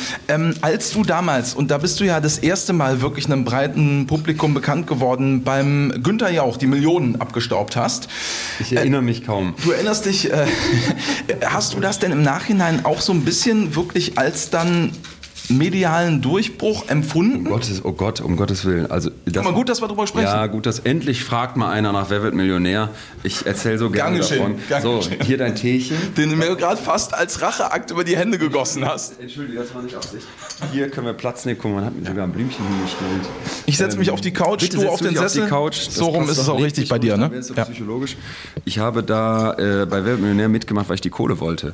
als du damals, und da bist du ja das erste Mal wirklich einem breiten Publikum bekannt geworden, beim Günther Jauch die Millionen abgestaubt hast. Ich erinnere mich kaum. Du erinnerst dich, hast du das denn im Nachhinein auch so ein bisschen wirklich als dann medialen Durchbruch empfunden? Oh Gott, um Gottes Willen. Also, gut, dass wir drüber sprechen. Ja, gut, dass endlich fragt mal einer nach Wer wird Millionär. Ich erzähle so gerne davon. Dankeschön. Hier dein Teechen. Den du mir gerade fast als Racheakt über die Hände gegossen hast. Entschuldige, das war nicht Absicht. Hier können wir Platz nehmen. Guck mal, man hat mir sogar ein Blümchen hingestellt. Ich setze mich auf die Couch, du auf den Sessel. Auf die Couch. So rum ist es auch richtig bei dir, ne? Ja. Psychologisch. Ich habe da bei Wer wird Millionär mitgemacht, weil ich die Kohle wollte.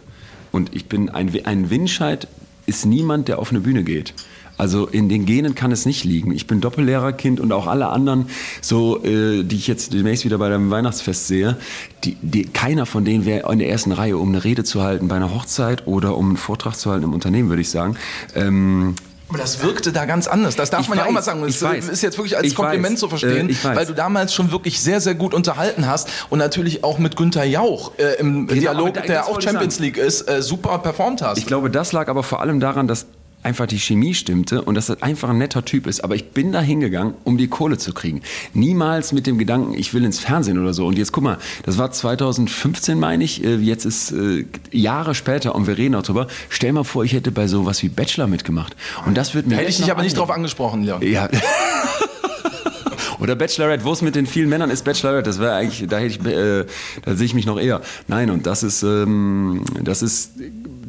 Und ich bin ein Windscheid, ist niemand, der auf eine Bühne geht. Also in den Genen kann es nicht liegen. Ich bin Doppellehrerkind und auch alle anderen, die ich jetzt demnächst wieder bei einem Weihnachtsfest sehe, keiner von denen wäre in der ersten Reihe, um eine Rede zu halten bei einer Hochzeit oder um einen Vortrag zu halten im Unternehmen, würde ich sagen. Aber das wirkte da ganz anders. Das darf man ja auch mal sagen. Das ist jetzt wirklich als Kompliment zu verstehen, weil du damals schon wirklich sehr, sehr gut unterhalten hast und natürlich auch mit Günther Jauch im Dialog, der auch Champions League ist, super performt hast. Ich glaube, das lag aber vor allem daran, dass einfach die Chemie stimmte und dass das einfach ein netter Typ ist. Aber ich bin da hingegangen, um die Kohle zu kriegen. Niemals mit dem Gedanken, ich will ins Fernsehen oder so. Und jetzt guck mal, das war 2015, meine ich. Jetzt ist Jahre später und wir reden auch drüber. Stell mal vor, ich hätte bei sowas wie Bachelor mitgemacht. Und das wird mir... Hätte ich dich aber nicht drauf angesprochen, Leon. Ja. Oder Bachelorette, wo es mit den vielen Männern ist, Bachelorette, das wäre eigentlich, da sehe ich mich noch eher. Nein, und das ist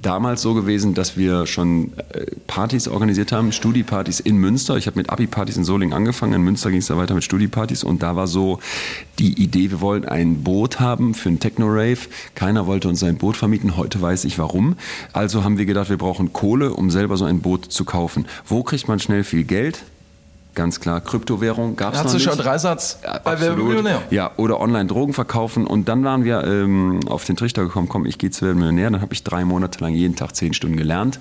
damals so gewesen, dass wir schon Partys organisiert haben, Studiepartys in Münster. Ich habe mit Abi-Partys in Solingen angefangen, in Münster ging es dann weiter mit Studiepartys und da war so die Idee, wir wollen ein Boot haben für einen Techno-Rave. Keiner wollte uns ein Boot vermieten, heute weiß ich warum. Also haben wir gedacht, wir brauchen Kohle, um selber so ein Boot zu kaufen. Wo kriegt man schnell viel Geld? Ganz klar, Kryptowährung gab es noch nicht. Herzlicher Dreisatz bei Wer wird Millionär. Ja, oder Online-Drogen verkaufen. Und dann waren wir auf den Trichter gekommen, komm, ich gehe zu Wer wird Millionär. Dann habe ich 3 Monate lang jeden Tag 10 Stunden gelernt.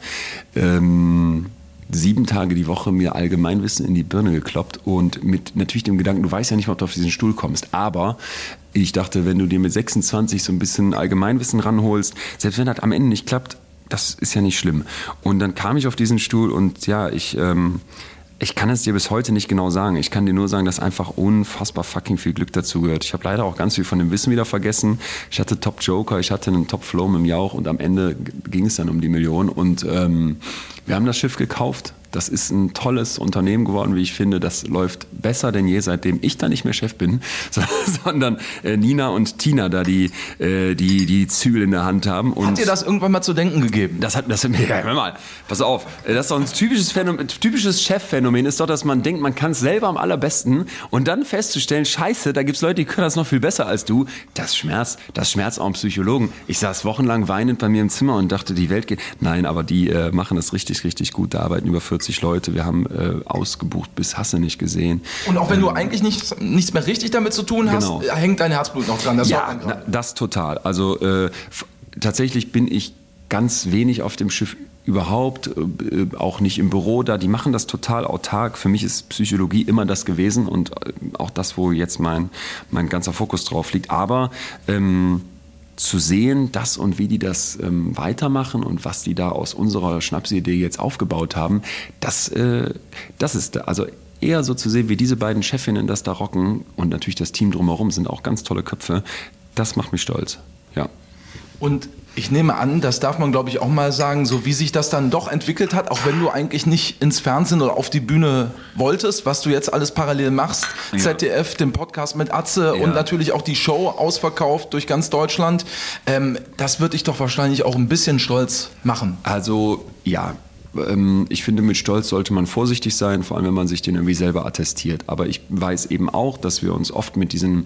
7 Tage die Woche mir Allgemeinwissen in die Birne gekloppt. Und mit natürlich dem Gedanken, du weißt ja nicht mal, ob du auf diesen Stuhl kommst. Aber ich dachte, wenn du dir mit 26 so ein bisschen Allgemeinwissen ranholst, selbst wenn das am Ende nicht klappt, das ist ja nicht schlimm. Und dann kam ich auf diesen Stuhl und ja, Ich kann es dir bis heute nicht genau sagen. Ich kann dir nur sagen, dass einfach unfassbar fucking viel Glück dazu gehört. Ich habe leider auch ganz viel von dem Wissen wieder vergessen. Ich hatte Top Joker, ich hatte einen Top Flow mit dem Jauch und am Ende ging es dann um die Millionen. Und wir haben das Schiff gekauft. Das ist ein tolles Unternehmen geworden, wie ich finde. Das läuft besser denn je, seitdem ich da nicht mehr Chef bin, sondern Nina und Tina da die Zügel in der Hand haben. Und hat dir das irgendwann mal zu denken gegeben? Das hat mir mal. Pass auf, das ist doch ein typisches Chefphänomen, ist doch, dass man denkt, man kann es selber am allerbesten und dann festzustellen, scheiße, da gibt's Leute, die können das noch viel besser als du. Das schmerzt auch einen Psychologen. Ich saß wochenlang weinend bei mir im Zimmer und dachte, die Welt geht. Nein, aber die machen das richtig, richtig gut. Da arbeiten über 40 Leute. Wir haben ausgebucht, bis hast du nicht gesehen. Und auch wenn du eigentlich nichts mehr richtig damit zu tun hast, genau, hängt dein Herzblut noch dran. Das total. Also tatsächlich bin ich ganz wenig auf dem Schiff überhaupt, auch nicht im Büro da. Die machen das total autark. Für mich ist Psychologie immer das gewesen und auch das, wo jetzt mein ganzer Fokus drauf liegt. Aber zu sehen, das und wie die das weitermachen und was die da aus unserer Schnapsidee jetzt aufgebaut haben, das ist, also eher so zu sehen, wie diese beiden Chefinnen das da rocken und natürlich das Team drumherum sind auch ganz tolle Köpfe, das macht mich stolz, ja. Und ich nehme an, das darf man, glaube ich, auch mal sagen, so wie sich das dann doch entwickelt hat, auch wenn du eigentlich nicht ins Fernsehen oder auf die Bühne wolltest, was du jetzt alles parallel machst, ja. ZDF, den Podcast mit Atze, ja, und natürlich auch die Show ausverkauft durch ganz Deutschland, das wird dich doch wahrscheinlich auch ein bisschen stolz machen. Also, ja. Ich finde, mit Stolz sollte man vorsichtig sein, vor allem, wenn man sich den irgendwie selber attestiert. Aber ich weiß eben auch, dass wir uns oft mit diesen,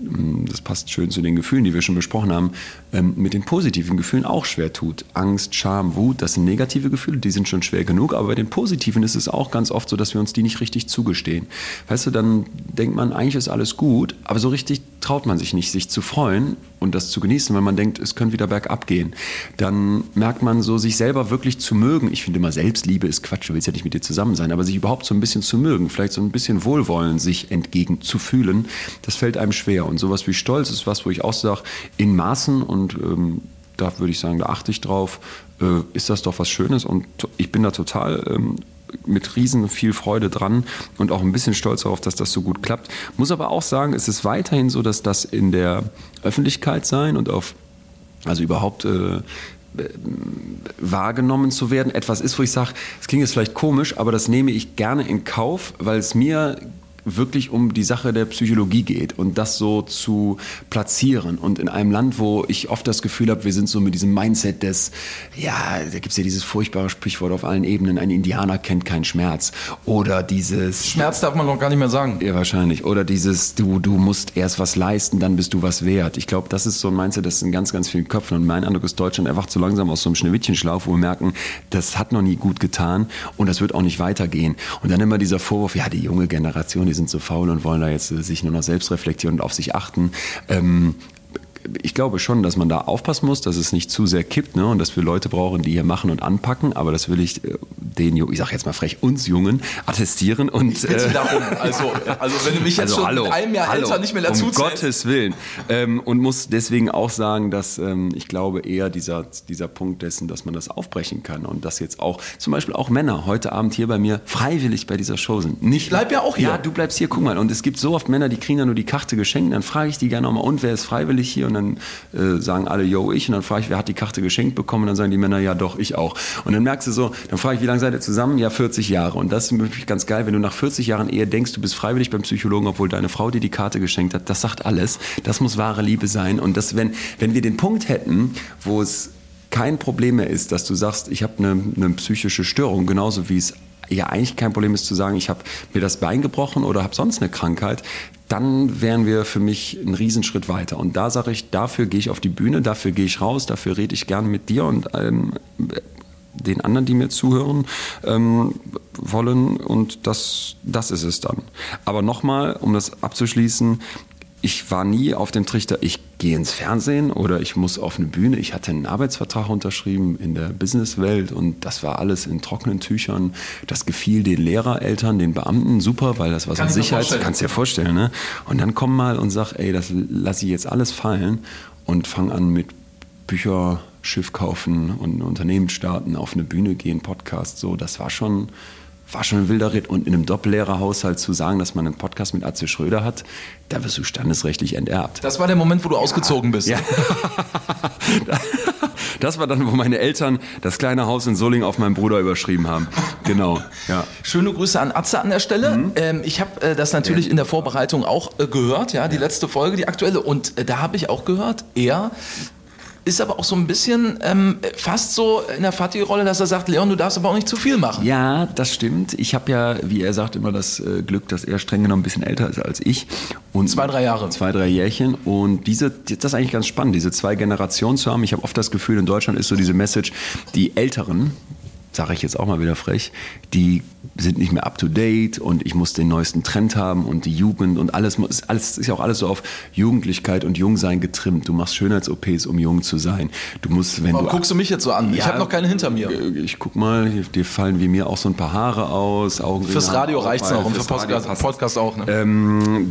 das passt schön zu den Gefühlen, die wir schon besprochen haben, mit den positiven Gefühlen auch schwer tut. Angst, Scham, Wut, das sind negative Gefühle, die sind schon schwer genug, aber bei den positiven ist es auch ganz oft so, dass wir uns die nicht richtig zugestehen. Weißt du, dann denkt man, eigentlich ist alles gut, aber so richtig traut man sich nicht, sich zu freuen und das zu genießen, weil man denkt, es könnte wieder bergab gehen. Dann merkt man so, sich selber wirklich zu mögen. Ich finde immer, Selbstliebe ist Quatsch, du willst ja nicht mit dir zusammen sein, aber sich überhaupt so ein bisschen zu mögen, vielleicht so ein bisschen Wohlwollen sich entgegen zu fühlen, das fällt einem schwer. Und sowas wie Stolz ist was, wo ich auch sage, in Maßen, und da würde ich sagen, da achte ich drauf, ist das doch was Schönes und ich bin da total mit riesen viel Freude dran und auch ein bisschen stolz darauf, dass das so gut klappt. Muss aber auch sagen, es ist weiterhin so, dass das in der Öffentlichkeit sein und auf, also überhaupt wahrgenommen zu werden, etwas ist, wo ich sage, es klingt jetzt vielleicht komisch, aber das nehme ich gerne in Kauf, weil es mir wirklich um die Sache der Psychologie geht und das so zu platzieren. Und in einem Land, wo ich oft das Gefühl habe, wir sind so mit diesem Mindset des, ja, da gibt es ja dieses furchtbare Sprichwort auf allen Ebenen, ein Indianer kennt keinen Schmerz. Oder dieses... Schmerz darf man doch gar nicht mehr sagen. Ja, wahrscheinlich. Oder dieses, du musst erst was leisten, dann bist du was wert. Ich glaube, das ist so ein Mindset, das ist in ganz, ganz vielen Köpfen. Und mein Eindruck ist, Deutschland erwacht so langsam aus so einem Schneewittchenschlaf, wo wir merken, das hat noch nie gut getan und das wird auch nicht weitergehen. Und dann immer dieser Vorwurf, ja, die junge Generation, die sind so faul und wollen da jetzt sich nur noch selbst reflektieren und auf sich achten. Ich glaube schon, dass man da aufpassen muss, dass es nicht zu sehr kippt, ne? Und dass wir Leute brauchen, die hier machen und anpacken. Aber das will ich den, ich sag jetzt mal frech, uns Jungen attestieren. Und ich bitte darum. Also wenn du mich jetzt schon mit einem Jahr älter nicht mehr dazu zählst. Um Gottes Willen. Und muss deswegen auch sagen, dass ich glaube eher dieser Punkt dessen, dass man das aufbrechen kann und dass jetzt auch zum Beispiel auch Männer heute Abend hier bei mir freiwillig bei dieser Show sind. Ich bleib ja auch hier. Ja, du bleibst hier, guck mal. Und es gibt so oft Männer, die kriegen ja nur die Karte geschenkt. Dann frage ich die gerne nochmal, und wer ist freiwillig hier? Und dann sagen alle, yo, ich. Und dann frage ich, wer hat die Karte geschenkt bekommen? Und dann sagen die Männer, ja doch, ich auch. Und dann merkst du so, dann frage ich, wie lange seid ihr zusammen? Ja, 40 Jahre. Und das ist wirklich ganz geil, wenn du nach 40 Jahren Ehe denkst, du bist freiwillig beim Psychologen, obwohl deine Frau dir die Karte geschenkt hat. Das sagt alles. Das muss wahre Liebe sein. Und das, wenn wir den Punkt hätten, wo es kein Problem mehr ist, dass du sagst, ich habe eine psychische Störung, genauso wie es ja eigentlich kein Problem ist zu sagen, ich habe mir das Bein gebrochen oder habe sonst eine Krankheit, dann wären wir für mich einen Riesenschritt weiter. Und da sage ich, dafür gehe ich auf die Bühne, dafür gehe ich raus, dafür rede ich gern mit dir und den anderen, die mir zuhören wollen. Und das ist es dann. Aber nochmal, um das abzuschließen, ich war nie auf dem Trichter, ich gehe ins Fernsehen oder ich muss auf eine Bühne. Ich hatte einen Arbeitsvertrag unterschrieben in der Businesswelt und das war alles in trockenen Tüchern. Das gefiel den Lehrereltern, den Beamten super, weil das war so eine Sicherheit. Kannst du dir vorstellen, ne? Und dann komm mal und sag, ey, das lasse ich jetzt alles fallen und fang an mit Bücher, Schiff kaufen und ein Unternehmen starten, auf eine Bühne gehen, Podcast, so. Das war schon ein wilder Ritt. Und in einem Doppellehrerhaushalt zu sagen, dass man einen Podcast mit Atze Schröder hat, da wirst du standesrechtlich enterbt. Das war der Moment, wo du ausgezogen bist. Ja. Das war dann, wo meine Eltern das kleine Haus in Solingen auf meinen Bruder überschrieben haben. Genau, ja. Schöne Grüße an Atze an der Stelle. Mhm. Ich habe das natürlich in der Vorbereitung auch gehört, ja, die letzte Folge, die aktuelle. Und da habe ich auch gehört, er ist aber auch so ein bisschen fast so in der Fatih-Rolle, dass er sagt, Leon, du darfst aber auch nicht zu viel machen. Ja, das stimmt. Ich habe ja, wie er sagt, immer das Glück, dass er streng genommen ein bisschen älter ist als ich. Und 2-3 Jahre. 2-3 Jährchen. Und das ist eigentlich ganz spannend, diese 2 Generationen zu haben. Ich habe oft das Gefühl, in Deutschland ist so diese Message, die Älteren, sage ich jetzt auch mal wieder frech, die sind nicht mehr up to date und ich muss den neuesten Trend haben und die Jugend und alles ist ja auch alles so auf Jugendlichkeit und Jungsein getrimmt. Du machst Schönheits-OPs, um jung zu sein. Du musst, wenn guckst du mich jetzt so an? Ja, ich habe noch keine hinter mir. Ich guck mal, dir fallen wie mir auch so ein paar Haare aus, Augenringe. Fürs Radio reicht's noch und für Podcast auch. Ne?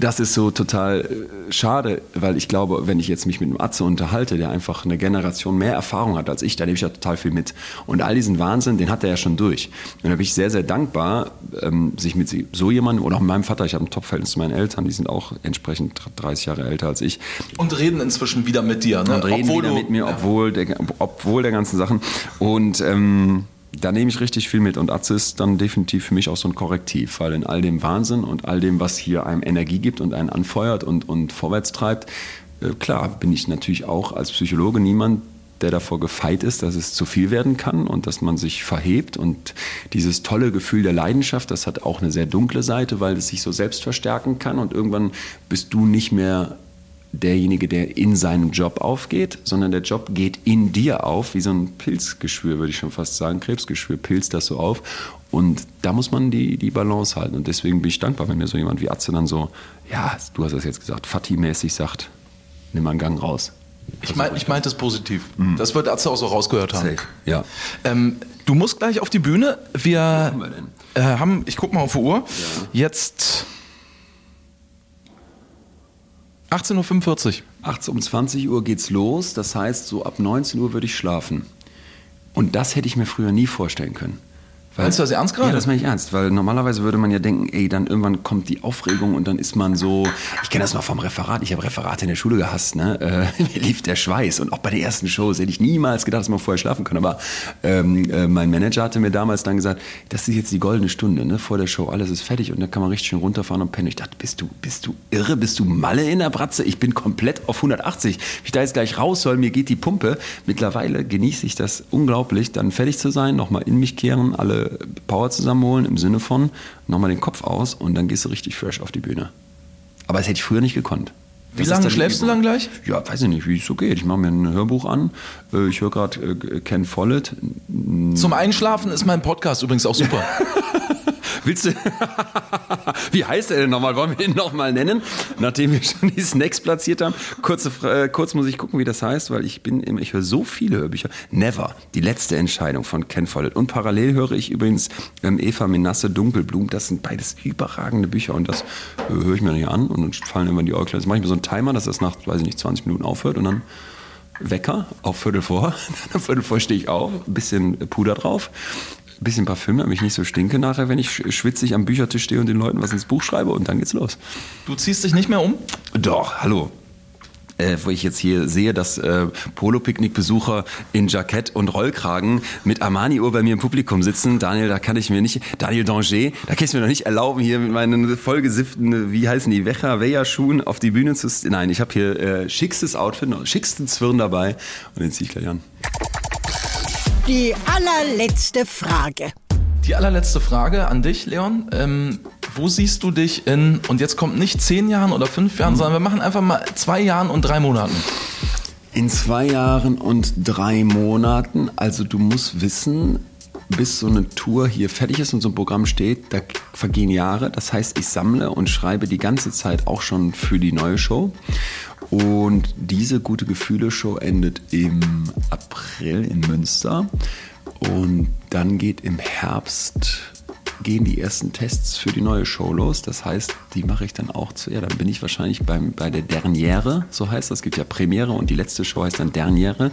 Das ist so total schade, weil ich glaube, wenn ich jetzt mich mit einem Atze unterhalte, der einfach eine Generation mehr Erfahrung hat als ich, da nehme ich ja total viel mit. Und all diesen Wahnsinn, den hat er ja schon durch. Und da bin ich sehr, sehr dankbar, sich mit so jemandem, oder auch mit meinem Vater, ich habe ein Top-Verhältnis zu meinen Eltern, die sind auch entsprechend 30 Jahre älter als ich. Und reden inzwischen wieder mit dir, ne? Und reden wieder mit mir, obwohl der ganzen Sachen. Und da nehme ich richtig viel mit und Atze ist dann definitiv für mich auch so ein Korrektiv, weil in all dem Wahnsinn und all dem, was hier einem Energie gibt und einen anfeuert und vorwärts treibt, klar bin ich natürlich auch als Psychologe niemand, der davor gefeit ist, dass es zu viel werden kann und dass man sich verhebt und dieses tolle Gefühl der Leidenschaft, das hat auch eine sehr dunkle Seite, weil es sich so selbst verstärken kann und irgendwann bist du nicht mehr derjenige, der in seinem Job aufgeht, sondern der Job geht in dir auf, wie so ein Pilzgeschwür, würde ich schon fast sagen, Krebsgeschwür, pilzt das so auf und da muss man die Balance halten und deswegen bin ich dankbar, wenn mir so jemand wie Atze dann so, ja, du hast das jetzt gesagt, Fatih-mäßig sagt, nimm mal einen Gang raus. Ich meinte es positiv. Mhm. Das wird Atze auch so rausgehört haben. Safe. Ja. Du musst gleich auf die Bühne. Was machen wir denn? Ich guck mal auf die Uhr, ja. Jetzt 18.45 Uhr. 20 Uhr geht's los, das heißt, so ab 19 Uhr würde ich schlafen. Und das hätte ich mir früher nie vorstellen können. Meinst du das ernst gerade? Ja, das meine ich ernst, weil normalerweise würde man ja denken, ey, dann irgendwann kommt die Aufregung und dann ist man so, ich kenne das noch vom Referat, ich habe Referate in der Schule gehasst, ne? Mir lief der Schweiß und auch bei den ersten Shows hätte ich niemals gedacht, dass man vorher schlafen kann, aber mein Manager hatte mir damals dann gesagt, das ist jetzt die goldene Stunde, ne? Vor der Show, alles ist fertig und dann kann man richtig schön runterfahren und pennen. Ich dachte, bist du irre, bist du Malle in der Bratze? Ich bin komplett auf 180, wenn ich da jetzt gleich raus soll, mir geht die Pumpe. Mittlerweile genieße ich das unglaublich, dann fertig zu sein, nochmal in mich kehren, alle Power zusammenholen, im Sinne von nochmal den Kopf aus und dann gehst du richtig fresh auf die Bühne. Aber das hätte ich früher nicht gekonnt. Wie lange schläfst du dann gleich? Ja, weiß ich nicht, wie es so geht. Ich mache mir ein Hörbuch an. Ich höre gerade Ken Follett. Zum Einschlafen ist mein Podcast übrigens auch super. Willst du? Wie heißt er denn nochmal? Wollen wir ihn nochmal nennen? Nachdem wir schon die Snacks platziert haben. Kurz muss ich gucken, wie das heißt, weil ich höre so viele Hörbücher. Never, die letzte Entscheidung von Ken Follett. Und parallel höre ich übrigens Eva Menasse, Dunkelblumen. Das sind beides überragende Bücher und das höre ich mir nicht an und dann fallen immer die Äuglein. Jetzt mache ich mir so einen Timer, dass das nach, weiß ich nicht, 20 Minuten aufhört und dann Wecker auf 3:45. Auf 3:45 stehe ich auf, ein bisschen Puder drauf. Bisschen Parfüm, damit ich nicht so stinke nachher, wenn ich schwitzig am Büchertisch stehe und den Leuten was ins Buch schreibe und dann geht's los. Du ziehst dich nicht mehr um? Doch, hallo. Wo ich jetzt hier sehe, dass Polo-Picknick-Besucher in Jackett und Rollkragen mit Armani-Uhr bei mir im Publikum sitzen. Daniel Danger, da kann ich mir noch nicht erlauben, hier mit meinen vollgesifften, wie heißen die, Weja-Schuhen auf die Bühne zu... Nein, ich habe hier schickstes Outfit, schicksten Zwirn dabei und den ziehe ich gleich an. Die allerletzte Frage an dich, Leon. Wo siehst du dich in, und jetzt kommt nicht 10 Jahren oder 5 Jahren, sondern wir machen einfach mal 2 Jahren und 3 Monaten. In 2 Jahren und 3 Monaten, also du musst wissen, bis so eine Tour hier fertig ist und so ein Programm steht, da vergehen Jahre. Das heißt, ich sammle und schreibe die ganze Zeit auch schon für die neue Show. Und diese Gute-Gefühle-Show endet im April in Münster. Und dann geht im Herbst... gehen die ersten Tests für die neue Show los. Das heißt, die mache ich dann auch zu. Ja, dann bin ich wahrscheinlich bei der Derniere, so heißt das. Es gibt ja Premiere und die letzte Show heißt dann Derniere.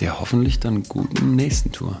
Der hoffentlich dann guten nächsten Tour.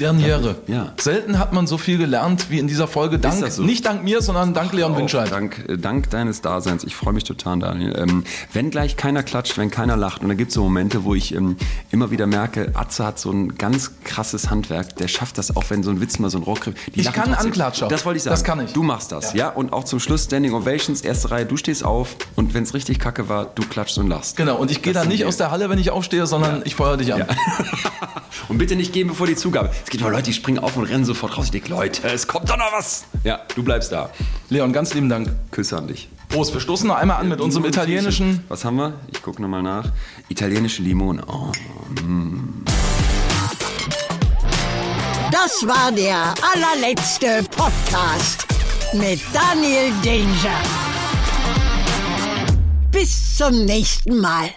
Derniere. Ja. Selten hat man so viel gelernt wie in dieser Folge. Dank, so? Nicht dank mir, sondern dank Leon Windscheid. Dank deines Daseins. Ich freue mich total, Daniel. Wenn gleich keiner klatscht, wenn keiner lacht. Und da gibt es so Momente, wo ich immer wieder merke, Atze hat so ein ganz krasses Handwerk. Der schafft das auch, wenn so ein Witz mal so ein Rohrkrieg. Ich kann anklatschen. Das wollte ich sagen. Das kann ich. Du machst das. Ja. Und auch zum Schluss Standing Ovations, erste Reihe. Du stehst auf und wenn es richtig kacke war, du klatschst und lachst. Genau. Und ich gehe dann nicht aus der Halle, wenn ich aufstehe, sondern ich feuere dich an. Ja. Und bitte nicht gehen, bevor die Zugabe. Es gibt mal Leute, die springen auf und rennen sofort raus. Ich denke, Leute, es kommt doch noch was. Ja, du bleibst da. Leon, ganz lieben Dank. Küsse an dich. Prost, wir stoßen noch einmal an mit unserem italienischen... Was haben wir? Ich gucke nochmal nach. Italienische Limone. Oh, Das war der allerletzte Podcast mit Daniel Danger. Bis zum nächsten Mal.